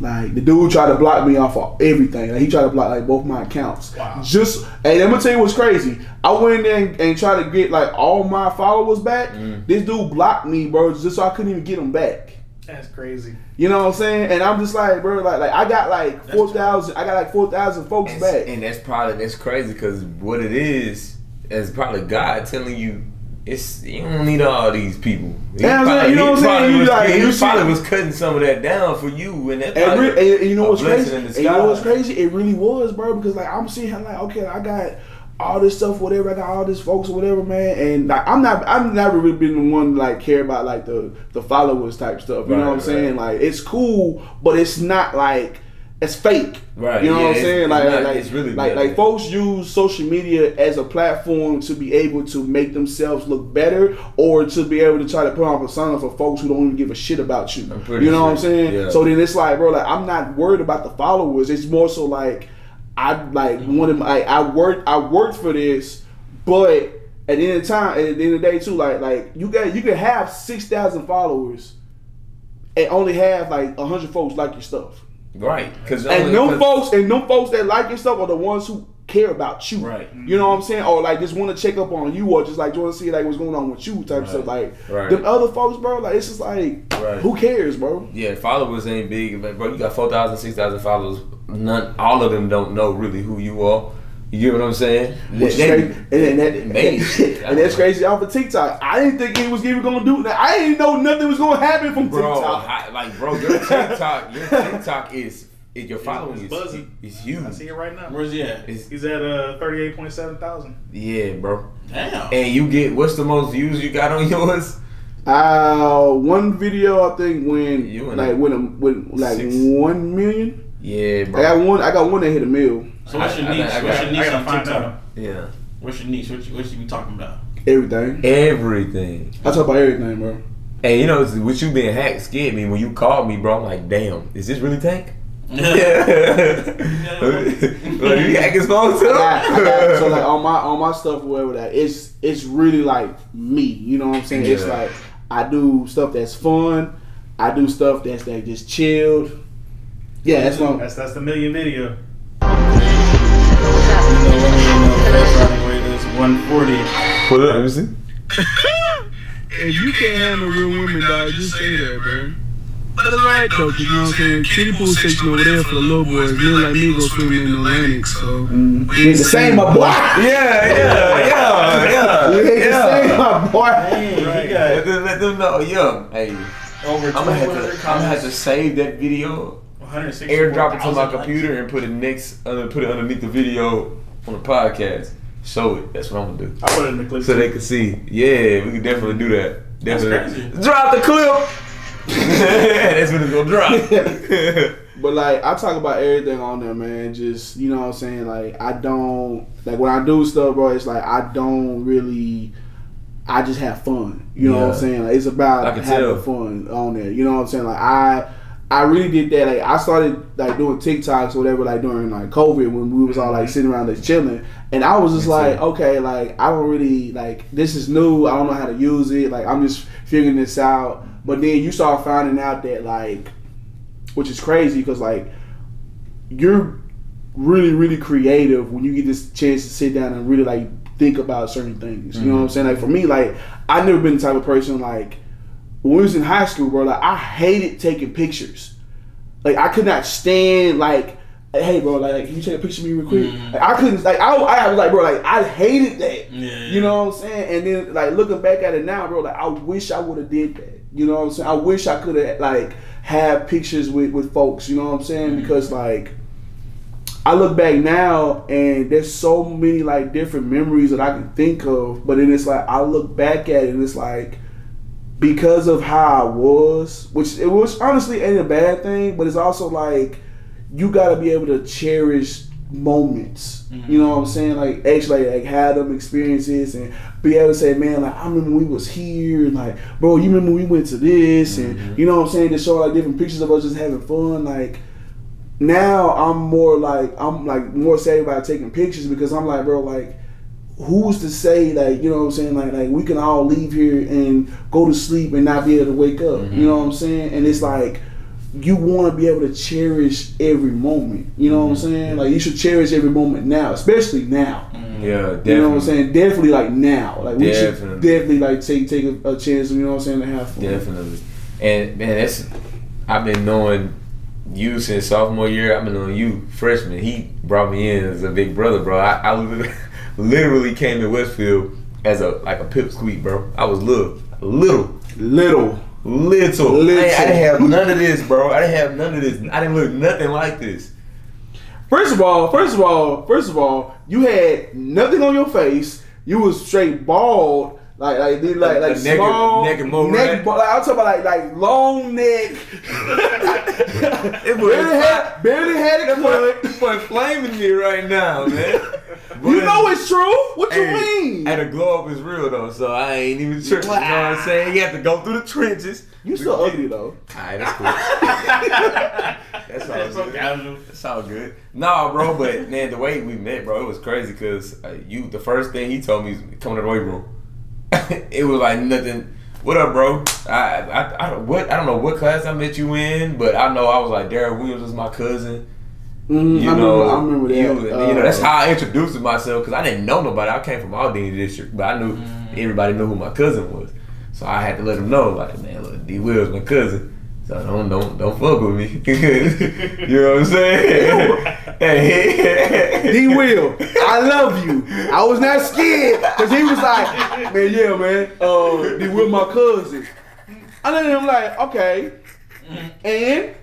Like the dude tried to block me off of everything. Like he tried to block like both my accounts. Wow. Just and I'm gonna tell you what's crazy. I went in there and, and tried to get like all my followers back. Mm. This dude blocked me, bro, just so I couldn't even get them back. That's crazy. You know what I'm saying? And I'm just like, bro, like, like I got like four thousand. I got like four thousand folks and, back. And that's probably that's crazy because what it is is probably God telling you. It's you don't need all these people. He yeah, probably, you know what I'm saying. You was, like, he you probably was cutting some of that down for you, and that. And, re- and you know what's crazy? And you know what's crazy? It really was, bro. Because like I'm seeing, like, okay, I got all this stuff, whatever. I got all this folks, whatever, man. And like I'm not, I've never really been the one to like care about like the the followers type stuff. You right, know what I'm right. saying? Like it's cool, but it's not like. It's fake, right? You know yeah, what I'm saying? It's like, not, like, it's really like, like, folks use social media as a platform to be able to make themselves look better, or to be able to try to put on a persona for folks who don't even give a shit about you. You know sure. what I'm saying? Yeah. So then it's like, bro, like I'm not worried about the followers. It's more so like I like mm-hmm. one of my I worked I worked for this, but at the end of time, at the end of the day too, like like you got you can have six thousand followers and only have like a hundred folks like your stuff. Right, cause and them folks and them folks that like your stuff are the ones who care about you. Right, you know what I'm saying, or like just want to check up on you, or just like want to see like what's going on with you type right. of stuff. Like right. them other folks, bro. Like it's just like right. who cares, bro? Yeah, followers ain't big, but bro, you got four thousand, six thousand followers. None, all of them don't know really who you are. You know what I'm saying? Which they, crazy. They, and, that, they, and, and that's crazy. Off of TikTok, I didn't think it was even gonna do that. I didn't know nothing was gonna happen from bro, TikTok. I, like, bro, your TikTok, your TikTok is, is your following is, is huge. I see it right now. Where's he at? It's, He's at uh, thirty-eight point seven thousand. Yeah, bro. Damn. And you get what's the most views you got on yours? Uh, one video I think when you and like when a, when like six. one million. Yeah, bro. I got one. I got one that hit a mill. So what's your niche? I, I, I what's your niche on TikTok? Yeah. What's your niche? What you, what you be talking about? Everything. Everything. I talk about everything, bro. And you know, with you being hacked scared me when you called me, bro. I'm like, damn, is this really Tank? Yeah. Like, you hack his phone too. I, I got, so like on my on my stuff, whatever that, it's it's really like me. You know what I'm saying? Yeah. It's like I do stuff that's fun. I do stuff that's like just chilled. Yeah, that's one. That's that's the million video. one forty Put it up. Let me see. If you can't handle real women, dog, just say that, bro. But that's right, though, you know what I'm saying? Kitty pool section over there for the little boys. Men like me go swimming in the Atlantic, so. Mm. We ain't the same, my boy. Yeah, yeah, yeah, yeah. We ain't the same, my boy. Let them, let them know, yo. Hey, I'm gonna have to save that video. Airdrop it to my computer and put it next, uh, put it underneath the video on the podcast. Show it. That's what I'm gonna do. I put it in the clip so too. They can see. Yeah, we can definitely do that. Definitely. That's crazy. Drop the clip. That's when it's gonna drop. But like, I talk about everything on there, man. Just you know what I'm saying. Like, I don't like when I do stuff, bro. It's like I don't really. I just have fun. You know yeah. what I'm saying. Like, it's about having tell. fun on there. You know what I'm saying. Like I. I really did that. Like I started like doing TikToks or whatever, like during like COVID when we was all like sitting around there chilling, and I was just like, okay, like I don't really like this is new. I don't know how to use it. Like I'm just figuring this out. But then you start finding out that like, which is crazy because like you're really really creative when you get this chance to sit down and really like think about certain things. You mm-hmm. know what I'm saying? Like for me, like I've never been the type of person like. When we was in high school, bro, like I hated taking pictures. Like I could not stand like, hey, bro, like, like can you take a picture of me real quick? Mm-hmm. Like, I couldn't, like I, I was like, bro, like I hated that. Yeah. You know what I'm saying? And then like looking back at it now, bro, like I wish I would have did that. You know what I'm saying? I wish I could have like had pictures with, with folks. You know what I'm saying? Mm-hmm. Because like I look back now and there's so many like different memories that I can think of, but then it's like I look back at it and it's like because of how I was, which it was honestly ain't a bad thing, but it's also like you gotta be able to cherish moments. Mm-hmm. You know what I'm saying? Like actually like have them experiences and be able to say, man, like I remember we was here and like, bro, you remember we went to this mm-hmm. and you know what I'm saying, to show like different pictures of us just having fun, like now I'm more like I'm like more sad about taking pictures because I'm like, bro, like who's to say like, you know what I'm saying, like like we can all leave here and go to sleep and not be able to wake up. Mm-hmm. You know what I'm saying? And it's like you want to be able to cherish every moment. You know what mm-hmm. I'm saying? Like you should cherish every moment now, especially now. Mm-hmm. Yeah, definitely. You know what I'm saying? Definitely like now. Like we definitely. should definitely like take take a, a chance. You know what I'm saying? To have fun. Definitely. And man, that's I've been knowing you since sophomore year. I've been knowing you freshman. He brought me in as a big brother, bro. I, I literally came to Westfield as a like a pipsqueak, bro. I was little, little, little. Little. Little. I, I didn't have none of this, bro. I didn't have none of this. I didn't look nothing like this. First of all, first of all, first of all, you had nothing on your face. You was straight bald, like like like like, like naked, small, naked mo- neck, bald. Like, I'm talking about like like long neck. it barely had, barely had it. That's why flaming me right now, man. But you know it's true. What you hey, mean? And the glow up is real though, so I ain't even tripping. Wow. You know what I'm saying? You have to go through the trenches. You still so ugly though. Alright, that's cool. that's all that's good. So casual. That's all good. Nah, bro, but man, the way we met, bro, it was crazy because uh, you. The first thing he told me is coming to the weight room. It was like nothing. What up, bro? I I I what I don't know what class I met you in, but I know I was like Derrick Williams was my cousin. Mm, you I know, remember, I remember that. You, uh, you know, that's how I introduced myself because I didn't know nobody. I came from Aldini District, but I knew mm. everybody knew who my cousin was, so I had to let them know, like, man, look, D. Will's my cousin, so don't don't don't fuck with me. You know what I'm saying? D. Will, I love you. I was not scared because he was like, man, yeah, man, uh, D. Will my cousin. I looked at him like, okay, and.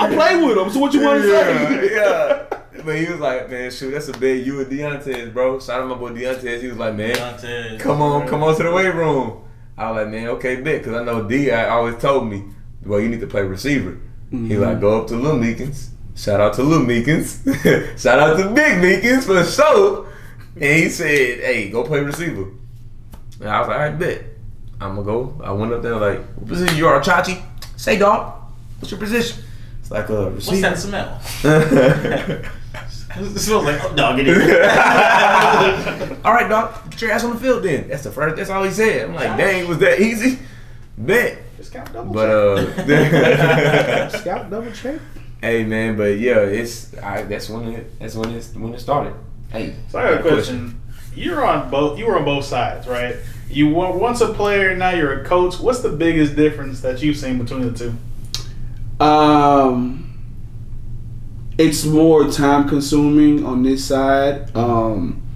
I play with him, so what you want to yeah, say? Yeah, but he was like, man, shoot, that's a big you and Deontes, bro. Shout out my boy Deontes. He was like, man, Deontes, come on, bro. Come on to the weight room. I was like, man, okay, bet, because I know D. I always told me, well, you need to play receiver. Mm-hmm. He like, go up to Lil Meekins. Shout out to Lil Meekins. Shout out to Big Meekins for sure. And he said, hey, go play receiver. And I was like, all right, bet. I'm going to go. I went up there like, what position you are, Chachi? Say, dog, what's your position? It's like a receiver. What's that smell? It smells like oh, dog in here. All right, dog. Get your ass on the field then. That's the first. That's all he said. I'm like, gosh. Dang, was that easy? Bet. Just got double check. But uh, just got double check. Hey man, but yeah, it's I, that's when it that's when it's when it started. Hey. So I got a question. question. You're on both. You were on both sides, right? You were once a player, now you're a coach. What's the biggest difference that you've seen between the two? Um, it's more time consuming on this side. Um,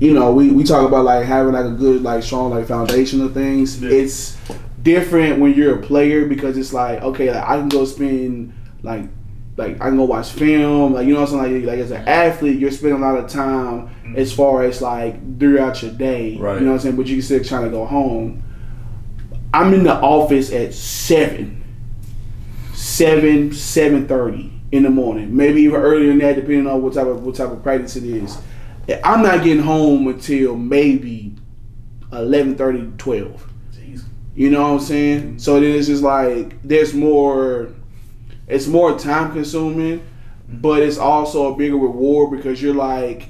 you know, we, we talk about like having like a good, like strong, like foundation of things. Yeah. It's different when you're a player because it's like, okay, like I can go spend like, like I can go watch film. Like, you know what I'm saying? Like, like as an athlete, you're spending a lot of time mm-hmm. as far as like throughout your day, right. You know what I'm saying? But you can still trying to go home. I'm in the office at seven. Seven, seven thirty in the morning, maybe even earlier than that, depending on what type of what type of practice it is. I'm not getting home until maybe eleven thirty, twelve. Jeez. You know what I'm saying? So then it's just like there's more. It's more time consuming, but it's also a bigger reward because you're like,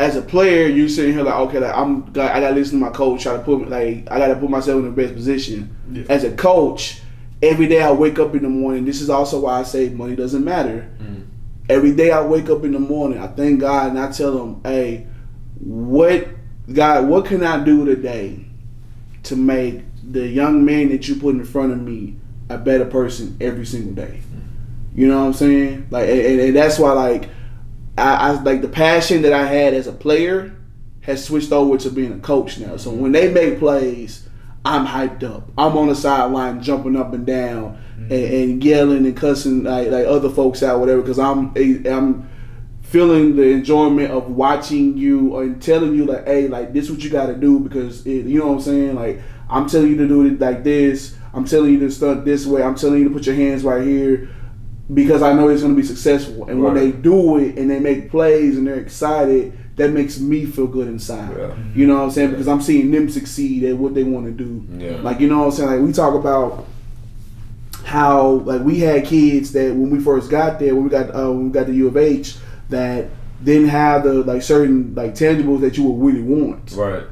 as a player, you're sitting here like, okay, like I'm, I gotta listen to my coach, try to put like I gotta put myself in the best position. Yeah. As a coach. Every day I wake up in the morning, this is also why I say money doesn't matter. Mm. Every day I wake up in the morning, I thank God and I tell him, hey, what God, what can I do today to make the young man that you put in front of me a better person every single day? Mm. You know what I'm saying? Like, and, and that's why like I, I like the passion that I had as a player has switched over to being a coach now. So when they make plays, I'm hyped up. I'm on the sideline jumping up and down, mm-hmm. and, and yelling and cussing like, like other folks out, whatever. Because I'm I'm feeling the enjoyment of watching you and telling you like, hey, like this is what you got to do because it, you know what I'm saying. Like I'm telling you to do it like this. I'm telling you to stunt this way. I'm telling you to put your hands right here because I know it's going to be successful. And right. when they do it and they make plays and they're excited, that makes me feel good inside. Yeah. You know what I'm saying? Because I'm seeing them succeed at what they want to do. Yeah. Like, you know what I'm saying? Like, we talk about how, like, we had kids that when we first got there, when we got uh, when we got to U of H, that didn't have the, like, certain, like, tangibles that you would really want. Right.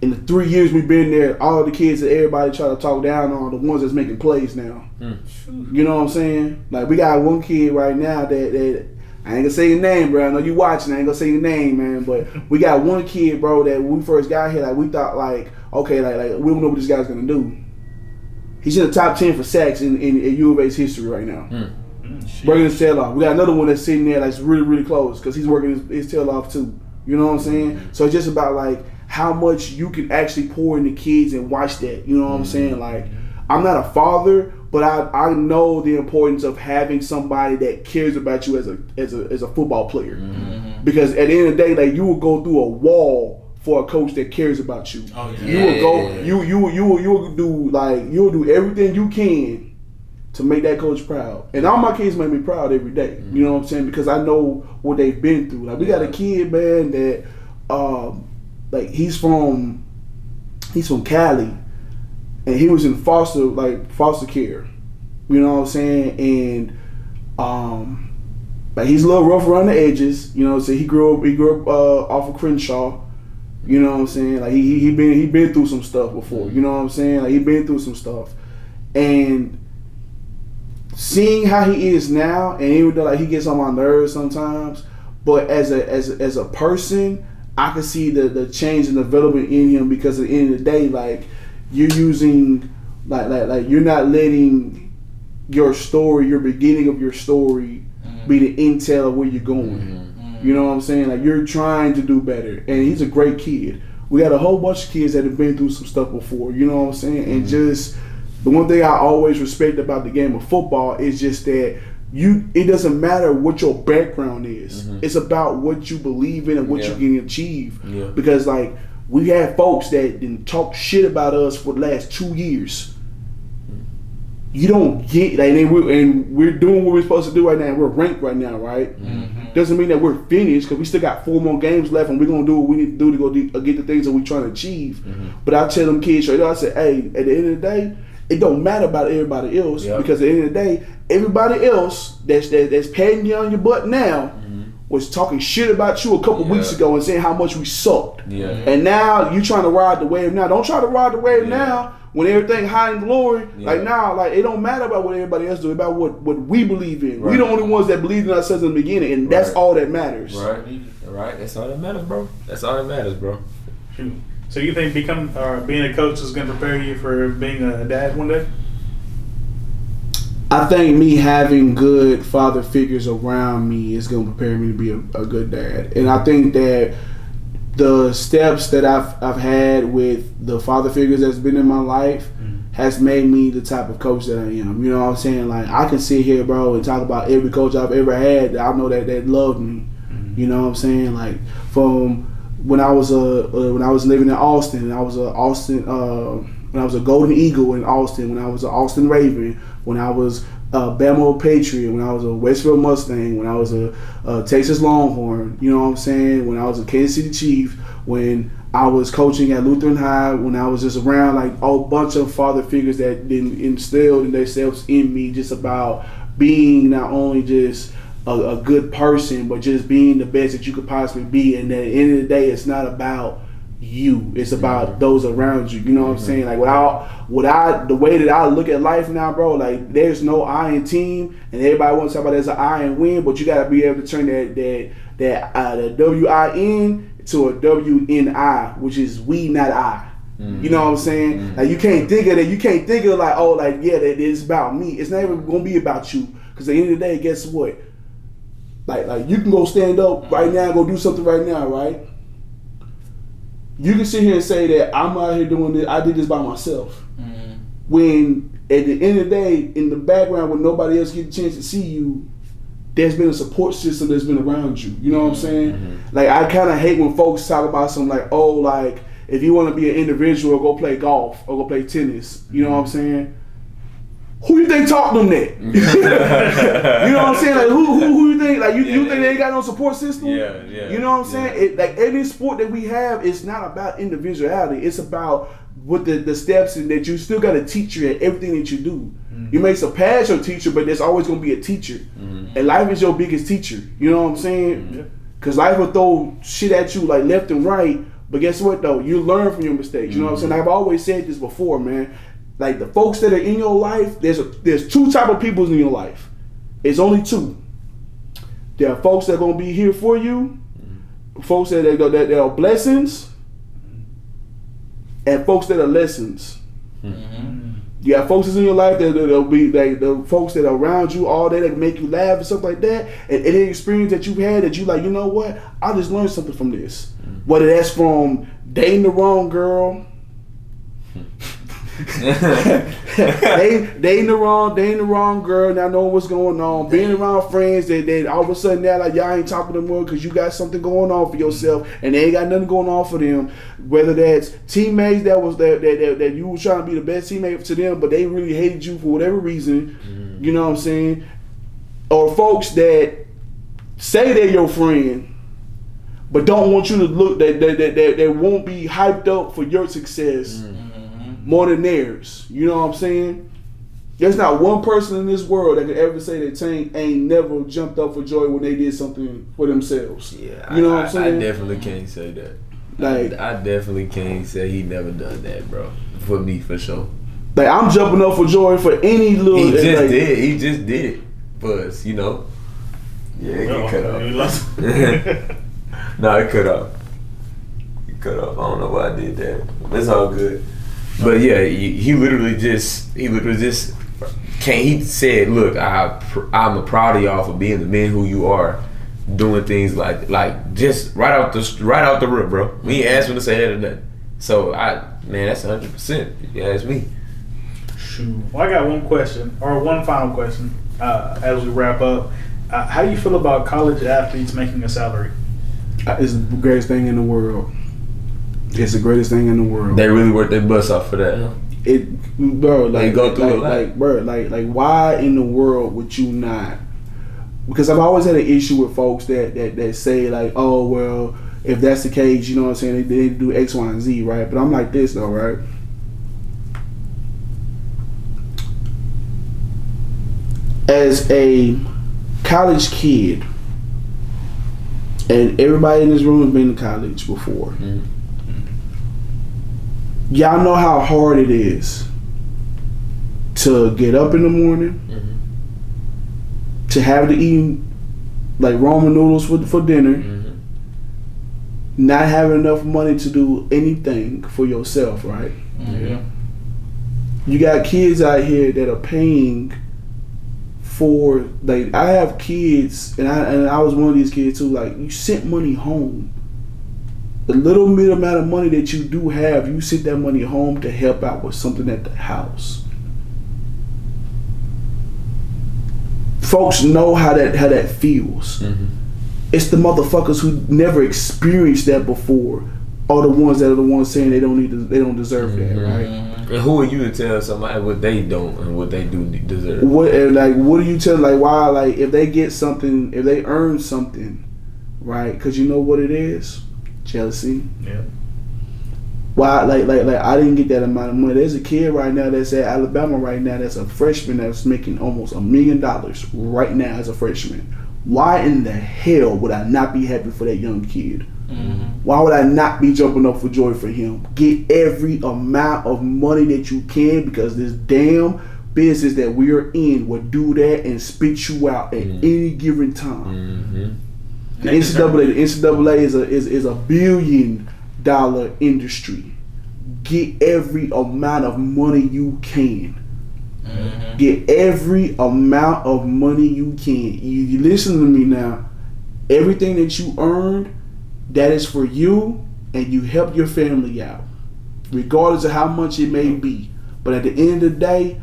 In the three years we've been there, all the kids that everybody try to talk down on, the ones that's making plays now. Mm. You know what I'm saying? Like, we got one kid right now that, that I ain't gonna say your name, bro. I know you watching. I ain't gonna say your name, man. But we got one kid, bro, that when we first got here, like, we thought, like, okay, like, like we don't know what this guy's gonna do. He's in the top ten for sacks in, in, in U of A's history right now. Mm. Mm, working his tail off. We got another one that's sitting there, like, really, really close because he's working his, his tail off, too. You know what I'm saying? Mm. So it's just about, like, how much you can actually pour into kids and watch that. You know what I'm saying? Like, I'm not a father, but I, I know the importance of having somebody that cares about you as a as a as a football player. Mm-hmm. Because at the end of the day, like, you will go through a wall for a coach that cares about you. Oh, yeah. You will go you you you you will do like you'll do everything you can to make that coach proud. And all my kids make me proud every day. Mm-hmm. You know what I'm saying? Because I know what they've been through. Like, we got a kid, man, that um Like he's from, he's from Cali, and he was in foster like foster care, you know what I'm saying? And um, like he's a little rough around the edges, you know. So he grew up, he grew up uh, off of Crenshaw, you know what I'm saying? Like he he been he been through some stuff before, you know what I'm saying? Like he been through some stuff, and seeing how he is now, and even though like he gets on my nerves sometimes, but as a as a, as a person. I can see the, the change and development in him because at the end of the day, like you're using, like like like you're not letting your story, your beginning of your story, mm-hmm. be the intel of where you're going. Mm-hmm. You know what I'm saying? Like you're trying to do better, and he's a great kid. We got a whole bunch of kids that have been through some stuff before. You know what I'm saying? And mm-hmm. just the one thing I always respect about the game of football is just that. You, it doesn't matter what your background is. Mm-hmm. It's about what you believe in and what yeah. you can achieve. Yeah. Because like we had folks that didn't talk shit about us for the last two years. You don't get like and we're, and we're doing what we're supposed to do right now. And we're ranked right now, right? Mm-hmm. Doesn't mean that we're finished because we still got four more games left, and we're gonna do what we need to do to go de- get the things that we're trying to achieve. Mm-hmm. But I tell them kids, I said, hey, at the end of the day. It don't matter about everybody else yep. because at the end of the day, everybody else that's that, that's patting you on your butt now mm-hmm. was talking shit about you a couple yeah. weeks ago and saying how much we sucked. Yeah. And now you trying to ride the wave now. Don't try to ride the wave yeah. now when everything high and glory. Yeah. Like now, like it don't matter about what everybody else do, about what, what we believe in. Right. We're the only ones that believe in ourselves in the beginning, and that's right. all that matters. Right, right. That's all that matters, bro. That's all that matters, bro. Shoot. So you think become or being a coach is going to prepare you for being a dad one day? I think me having good father figures around me is going to prepare me to be a, a good dad. And I think that the steps that I've I've had with the father figures that's been in my life mm-hmm. has made me the type of coach that I am. You know what I'm saying? Like I can sit here, bro, and talk about every coach I've ever had that I know that that loved me. Mm-hmm. You know what I'm saying? Like from When I was uh, uh, when I was living in Austin, I was a Austin uh, when I was a Golden Eagle in Austin, when I was an Austin Raven, when I was a Bama Patriot, when I was a Westfield Mustang, when I was a, a Texas Longhorn, you know what I'm saying? When I was a Kansas City Chiefs, when I was coaching at Lutheran High, when I was just around like a bunch of father figures that instilled themselves in me just about being not only just A, a good person, but just being the best that you could possibly be. And at the end of the day, it's not about you, it's about mm-hmm. those around you, you know what mm-hmm. I'm saying? Like without what I the way that I look at life now, bro, like there's no I in team, and everybody wants to talk about there's an I in win, but you gotta be able to turn that that that uh, the W I N to a W N I, which is we, not I. You know what I'm saying? Mm-hmm. Like you can't think of that. You can't think of like, oh, like yeah, that is about me. It's never gonna be about you, because at the end of the day, guess what? Like, like you can go stand up right now, go do something right now, right? You can sit here and say that I'm out here doing this, I did this by myself. Mm-hmm. When at the end of the day, in the background when nobody else gets a chance to see you, there's been a support system that's been around you. You know what I'm saying? Mm-hmm. Like, I kind of hate when folks talk about something like, oh, like, if you want to be an individual, go play golf or go play tennis. You know what I'm saying? Who you think taught them that? You know what I'm saying? Like, who who, who you think? Like, you, yeah, you think they ain't got no support system? Yeah, yeah. You know what I'm saying? Yeah. It, like, any sport that we have, it's not about individuality. It's about what the, the steps and that you still got a teacher at everything that you do. Mm-hmm. You may surpass your teacher, but there's always going to be a teacher. Mm-hmm. And life is your biggest teacher. You know what I'm saying? Because mm-hmm. life will throw shit at you, like, left and right. But guess what, though? You learn from your mistakes. You know mm-hmm. what I'm saying? I've always said this before, man. Like, the folks that are in your life, there's a, there's two type of people in your life. It's only two. There are folks that are going to be here for you, mm-hmm. folks that are, that, that are blessings, and folks that are lessons. Mm-hmm. You got folks that's in your life that will be like the folks that are around you all day that make you laugh and stuff like that, and any experience that you've had that you like, you know what, I just learned something from this. Mm-hmm. Whether that's from dating the wrong girl, they dating the wrong, dating the wrong girl, not knowing what's going on, being around friends that they, they all of a sudden now like y'all ain't talking to them because you got something going on for yourself and they ain't got nothing going on for them. Whether that's teammates that was that that, that, that you were trying to be the best teammate to them, but they really hated you for whatever reason. Mm. You know what I'm saying? Or folks that say they're your friend, but don't want you to look that that that that they won't be hyped up for your success. Mm. More than theirs. You know what I'm saying? There's not one person in this world that could ever say that Tank ain't never jumped up for joy when they did something for themselves. Yeah, you know I, what I'm saying? I definitely can't say that. Like, I, I definitely can't say he never done that, bro. For me, for sure. Like, I'm jumping up for joy for any little. He just like, did. He just did it for us, you know. Yeah, it no, cut off. No, it cut off. It cut off. I don't know why I did that. It's all good. But yeah, he, he literally just he literally just can't. He said, "Look, I pr- I'm proud of y'all for being the men who you are, doing things like like just right out the right out the rip, bro. We ain't asked him to say that or nothing. So I man, that's one hundred percent. If you ask me. Shoot. Well, I got one question or one final question uh, as we wrap up. Uh, how do you feel about college athletes making a salary? It's the greatest thing in the world. It's the greatest thing in the world. They really work their butts off for that. Yeah. It, bro, like, they go through like, it, like, bro, like, like, why in the world would you not? Because I've always had an issue with folks that that, that say like, oh well, if that's the case, you know what I'm saying? They, they do X, Y, and Z, right? But I'm like this though, right? As a college kid, and everybody in this room has been to college before. Mm. Y'all know how hard it is to get up in the morning, mm-hmm. to have to eat like ramen noodles for for dinner, mm-hmm. not having enough money to do anything for yourself, right? Mm-hmm. Yeah. You got kids out here that are paying for like I have kids, and I and I was one of these kids too. Like you sent money home. The little bit amount of money that you do have, you send that money home to help out with something at the house. Folks know how that how that feels. Mm-hmm. It's the motherfuckers who never experienced that before are the ones that are the ones saying they don't need to, they don't deserve mm-hmm. that, right? And who are you to tell somebody what they don't and what they do deserve? What like what do you tell like why like if they get something, if they earn something, right? Because you know what it is. Jealousy. Yeah. Why, like, like, like, I didn't get that amount of money. There's a kid right now that's at Alabama right now that's a freshman that's making almost a million dollars right now as a freshman. Why in the hell would I not be happy for that young kid? Mm-hmm. Why would I not be jumping up for joy for him? Get every amount of money that you can because this damn business that we are in will do that and spit you out at mm-hmm. any given time. Mm-hmm. The N C double A, the N C double A is a is, is a billion dollar industry. Get every amount of money you can. Mm-hmm. Get every amount of money you can. You, you listen to me now. Everything that you earned, that is for you, and you help your family out, regardless of how much it may be. But at the end of the day,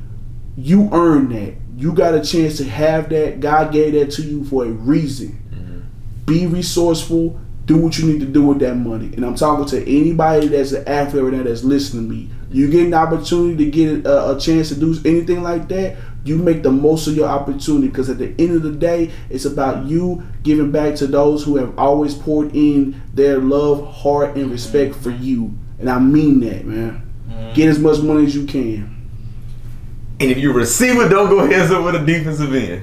you earned that. You got a chance to have that. God gave that to you for a reason. Mm-hmm. Be resourceful. Do what you need to do with that money. And I'm talking to anybody that's an athlete right now that's listening to me. You get an opportunity to get a, a chance to do anything like that, you make the most of your opportunity, because at the end of the day, it's about you giving back to those who have always poured in their love, heart, and respect for you. And I mean that, man. Mm-hmm. Get as much money as you can. And if you receive it, don't go heads up with a defensive end.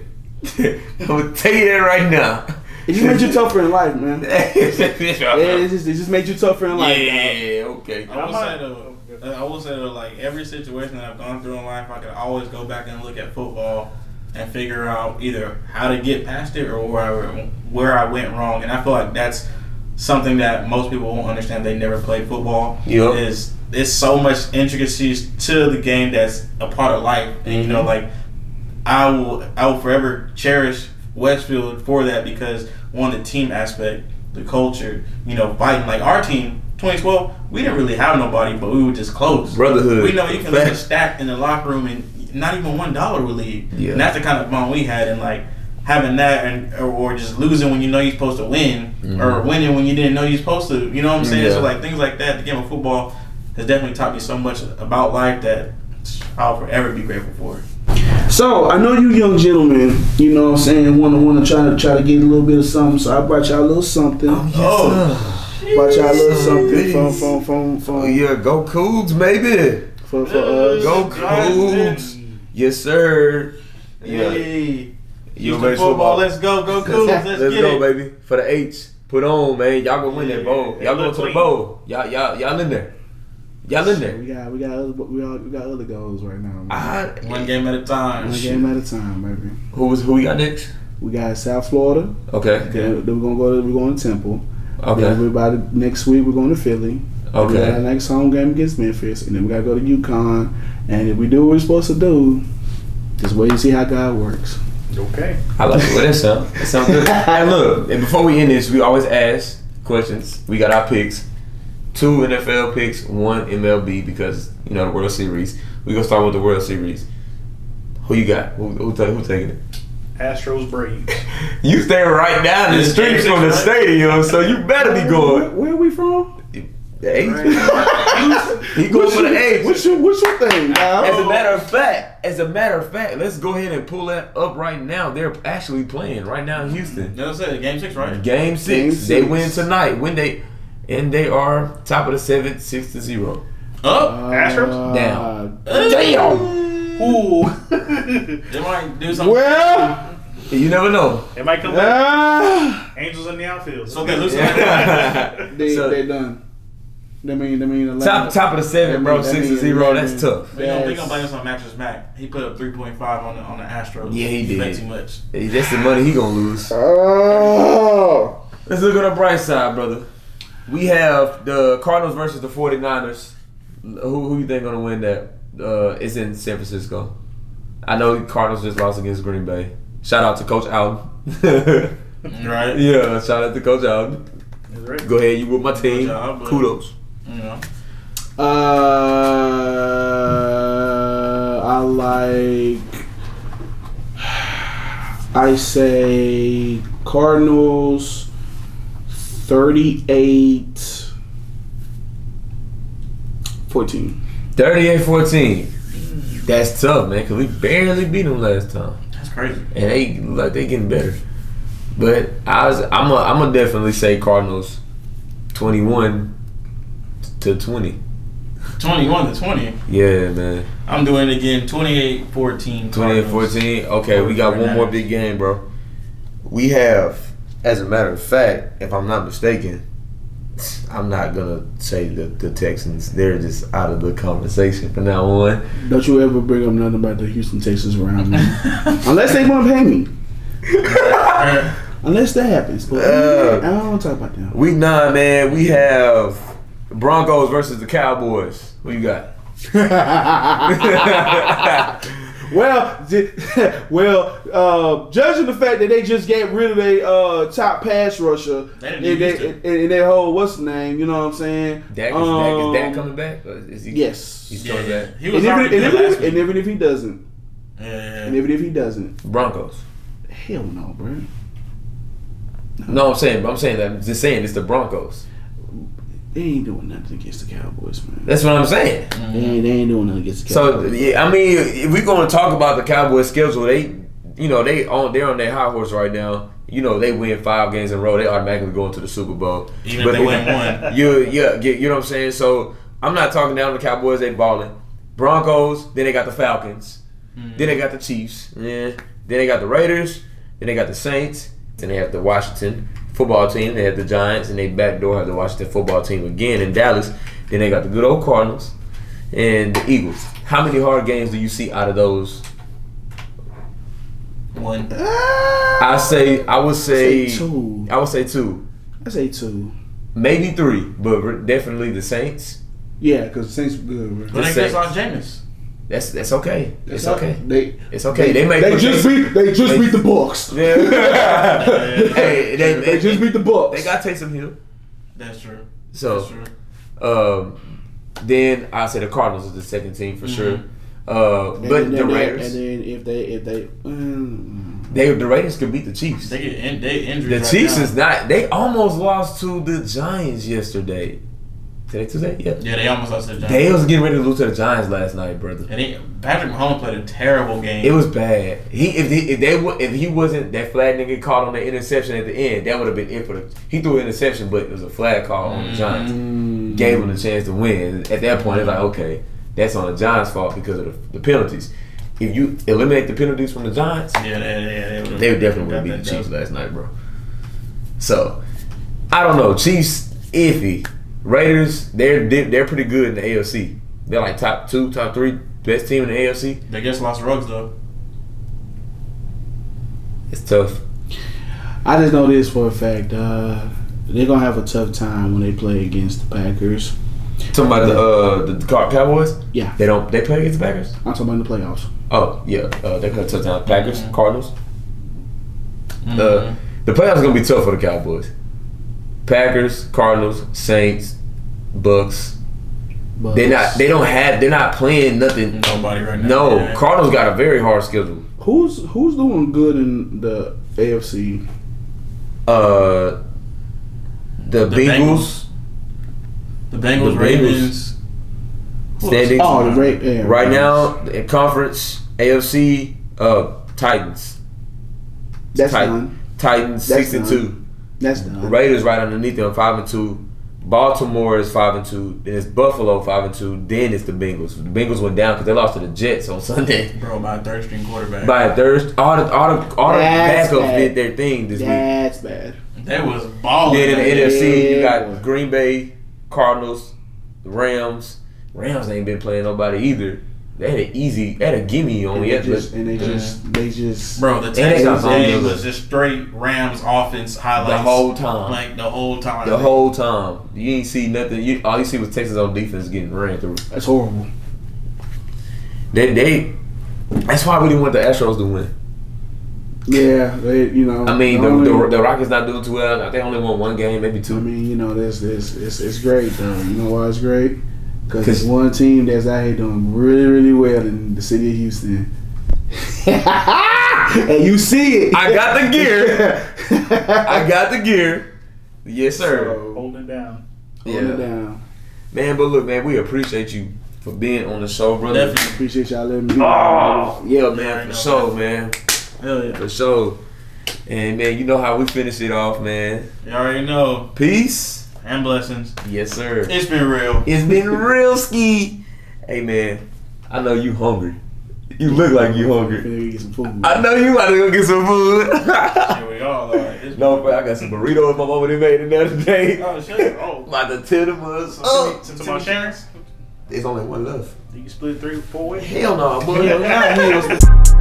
I'm going to tell you that right now. It just made you tougher in life, man. Yeah, it just, it just made you tougher in life. Yeah, yeah, okay. I will say though, I will say though, like every situation that I've gone through in life, I can always go back and look at football and figure out either how to get past it or where I, where I went wrong. And I feel like that's something that most people won't understand. They never played football. Yep. Is there's so much intricacies to the game that's a part of life, and mm-hmm. you know, like I will, I will forever cherish Westfield for that, because one, the team aspect, the culture, you know, fighting. Like our team, twenty twelve, we didn't really have nobody, but we were just close. Brotherhood. We know you can leave a stack in the locker room and not even one dollar would leave. Yeah. And that's the kind of bond we had, and like having that, and or, or just losing when you know you're supposed to win, mm-hmm. or winning when you didn't know you're supposed to. You know what I'm saying? Yeah. So like things like that, the game of football has definitely taught me so much about life that I'll forever be grateful for. So, I know you young gentlemen, you know what I'm saying, want to want to try to try to get a little bit of something. So, I brought y'all a little something. Oh, yes, oh. Sir. Brought y'all a little something from, from, from, from. Oh, yeah, go Cougs, baby. For, for us. Go Cougs. Yes, sir. Yeah. Hey. You ready football. football? Let's go. Go Cougs. Let's, let's get go, it. baby. For the H. Put on, man. Y'all going to win yeah. that bowl. Y'all going to the bowl. Y'all, y'all, y'all in there. Y'all in there. We got, we got, other, we got, we got other goals right now. I, one game at a time. One Shit. game at a time, baby. Who was who we got next? We got South Florida. Okay. okay. Then we're gonna go. To, we're going to Temple. Okay. Then we're about to, next week. We're going to Philly. Okay. We got our next home game against Memphis, and then we got to go to UConn. And if we do what we're supposed to do, just wait and see how God works. Okay. I like it. Well, that sound. That sounds good. And look, and before we end this, we always ask questions. We got our picks. Two N F L picks, one M L B, because, you know, the World Series. We're going to start with the World Series. Who you got? Who, who, t- who taking it? Astros Braves. You stand right down the street from the stadium, so you better be going. Where, where are we from? The A's. He goes for the A's. What's your, what's your thing, now? As a matter of fact, as a matter of fact, let's go ahead and pull that up right now. They're actually playing right now in Houston. You know what I'm saying? Game six, right? Game six. Game six. They win tonight. When they... And they are top of the seventh, six to zero. Up, uh, Astros down. Uh, Damn. Ooh. They might do something. Well, you never know. They might come back. Uh, Angels in the outfield. So they lose. They so, they done. They mean they mean eleven. Top top of the seventh, bro. Six to zero. That's mean, tough. They gonna, they gonna blame us on Mattress Mac. He put up three point five on the on the Astros. Yeah, he, he did. Too much. Hey, that's the money he gonna lose. Oh. Let's look on the bright side, brother. We have the Cardinals versus the forty-niners. Who who you think gonna win that? Uh, it's in San Francisco. I know the Cardinals just lost against Green Bay. Shout out to Coach Allen. Right? Yeah, shout out to Coach Allen. Right. Go ahead, you with my team. Job, Kudos. You know. Uh, I like. I say Cardinals. thirty-eight fourteen. thirty-eight fourteen. That's tough, man, because we barely beat them last time. That's crazy. And they like they getting better. But I was, I'm a, I'm going to definitely say Cardinals twenty-one to twenty. twenty-one to twenty? Yeah, man. I'm doing it again twenty-eight fourteen. twenty-eight fourteen. Okay, we got one more big game, bro. We have... As a matter of fact, if I'm not mistaken, I'm not gonna say the, the Texans. They're just out of the conversation from now on. Don't you ever bring up nothing about the Houston Texans around me, unless they want to pay me. Unless that happens, but uh, I don't want to talk about that. Week nine, man. We have Broncos versus the Cowboys. Who you got? Well, well, uh, judging the fact that they just got rid of their uh, top pass rusher they and, they, and, and their whole what's the name, you know what I'm saying? Dak is, um, Dak, is Dak coming back? Or is he, yes, he's yeah. coming back. He was and, even, and, even, and even if he doesn't, And even if he doesn't, Broncos. Hell no, bro. No, no I'm saying, but I'm saying that I'm just saying it's the Broncos. They ain't doing nothing against the Cowboys, man. That's what I'm saying. Mm-hmm. They, ain't, they ain't doing nothing against the Cowboys. So, yeah, I mean, if we're going to talk about the Cowboys' schedule, they, you know, they on they're on their high horse right now. You know, they win five games in a row, they automatically go into the Super Bowl. Even but if they win one, you, yeah, you know what I'm saying. So I'm not talking down to the Cowboys; they balling. Broncos, then they got the Falcons, mm-hmm. then they got the Chiefs, yeah, then they got the Raiders, then they got the Saints, then they have the Washington football team, they have the Giants, and they backdoor have the Washington football team again in Dallas. Then they got the good old Cardinals and the Eagles. How many hard games do you see out of those? One. I say I would say, say two. I would say two. I say two. Maybe three, but definitely the Saints. Yeah, because the Saints are good. Right? The they Saints on Jameis. That's that's okay. That's it's okay. They, it's okay. They, they make. They just beat. They just they, beat the Bucks. Yeah. hey, they, they, they just beat the Bucks. They got Taysom Hill. That's true. So, that's true. Um, then I say the Cardinals is the second team for mm-hmm. sure. Uh, and but then, the Raiders. And then if they if they. Um, they the Raiders could beat the Chiefs. They get in, they injured. The right Chiefs now. Is not. They almost lost to the Giants yesterday. Today, Tuesday, yeah. Yeah, they almost lost to the Giants. They was getting ready to lose to the Giants last night, brother. And he, Patrick Mahomes played a terrible game. It was bad. He if he, if they if he wasn't that flag nigga caught on the interception at the end, that would have been it for the. He threw an interception, but it was a flag call on the Giants. Mm-hmm. Gave him the chance to win. At that point, it's like okay, that's on the Giants' fault because of the, the penalties. If you eliminate the penalties from the Giants, yeah, they, they, they, they definitely would beat the Chiefs last night, bro. So I don't know, Chiefs iffy. Raiders, they're they're pretty good in the A F C. They're like top two, top three, best team in the A F C. They just lost Ruggs though. It's tough. I just know this for a fact. Uh, they're gonna have a tough time when they play against the Packers. Talking about the uh, the Cowboys? Yeah. They don't. They play against the Packers? I'm talking about in the playoffs. Oh yeah, uh, they're gonna tough time. Packers, mm-hmm. Cardinals. Mm-hmm. Uh, the playoffs are gonna be tough for the Cowboys. Packers, Cardinals, Saints, Bucks. Bucks. They not. They don't have. They're not playing nothing. Nobody right now. No, yeah. Cardinals got a very hard schedule. Who's Who's doing good in the A F C? Uh, the, the Bengals. Bengals. The Bengals. The Ravens. Standings. Oh, the Ra- yeah, right now in conference A F C. Uh, Titans. That's Titan, none. Titans That's six none. and two. That's done. Raiders right underneath them, five and two. Baltimore is five and two. Then it's Buffalo five and two. Then it's the Bengals. The Bengals went down because they lost to the Jets on Sunday. Bro, by a third string quarterback. By a third, all the all the all the backups did their thing this That's week. That's bad. That was balling. Then in the yeah. N F C, you got Green Bay, Cardinals, Rams. Rams ain't been playing nobody either. They had an easy, they had a gimme on the edge. And they just, yeah. they just. Bro, the Texans game was just straight Rams offense highlights. The whole time. Like, the whole time. The whole time. You ain't see nothing. You, all you see was Texans on defense getting ran through. That's horrible. They, they, that's why I really want the Astros to win. Yeah, they, you know. I mean, the, only, the the Rockets not doing too well. They only won one game, maybe two. I mean, you know, this, this, it's, it's great, though. You know why it's great? Because there's one team that's out here doing really, really well in the city of Houston. And you see it. I got the gear. I got the gear. Yes, sir. So, hold it down. Hold yeah. it down. Man, but look, man, we appreciate you for being on the show, brother. Definitely appreciate y'all letting me know. Oh, yeah, man, for sure, man. Hell yeah. For sure. And, man, you know how we finish it off, man. You already know. Peace. And blessings. Yes, sir. It's been real. It's been real, Ski. Hey, man. I know you hungry. You look like you hungry. I'm gonna get some food. I know you about to go get some food. Here we all are. It's no, but I got some burritos my mama they made the other day. Oh, shit. Oh. About the tinamas. Oh. Some, some, some Sharon's? There's only one left. You can split three, four ways? Hell no, boy.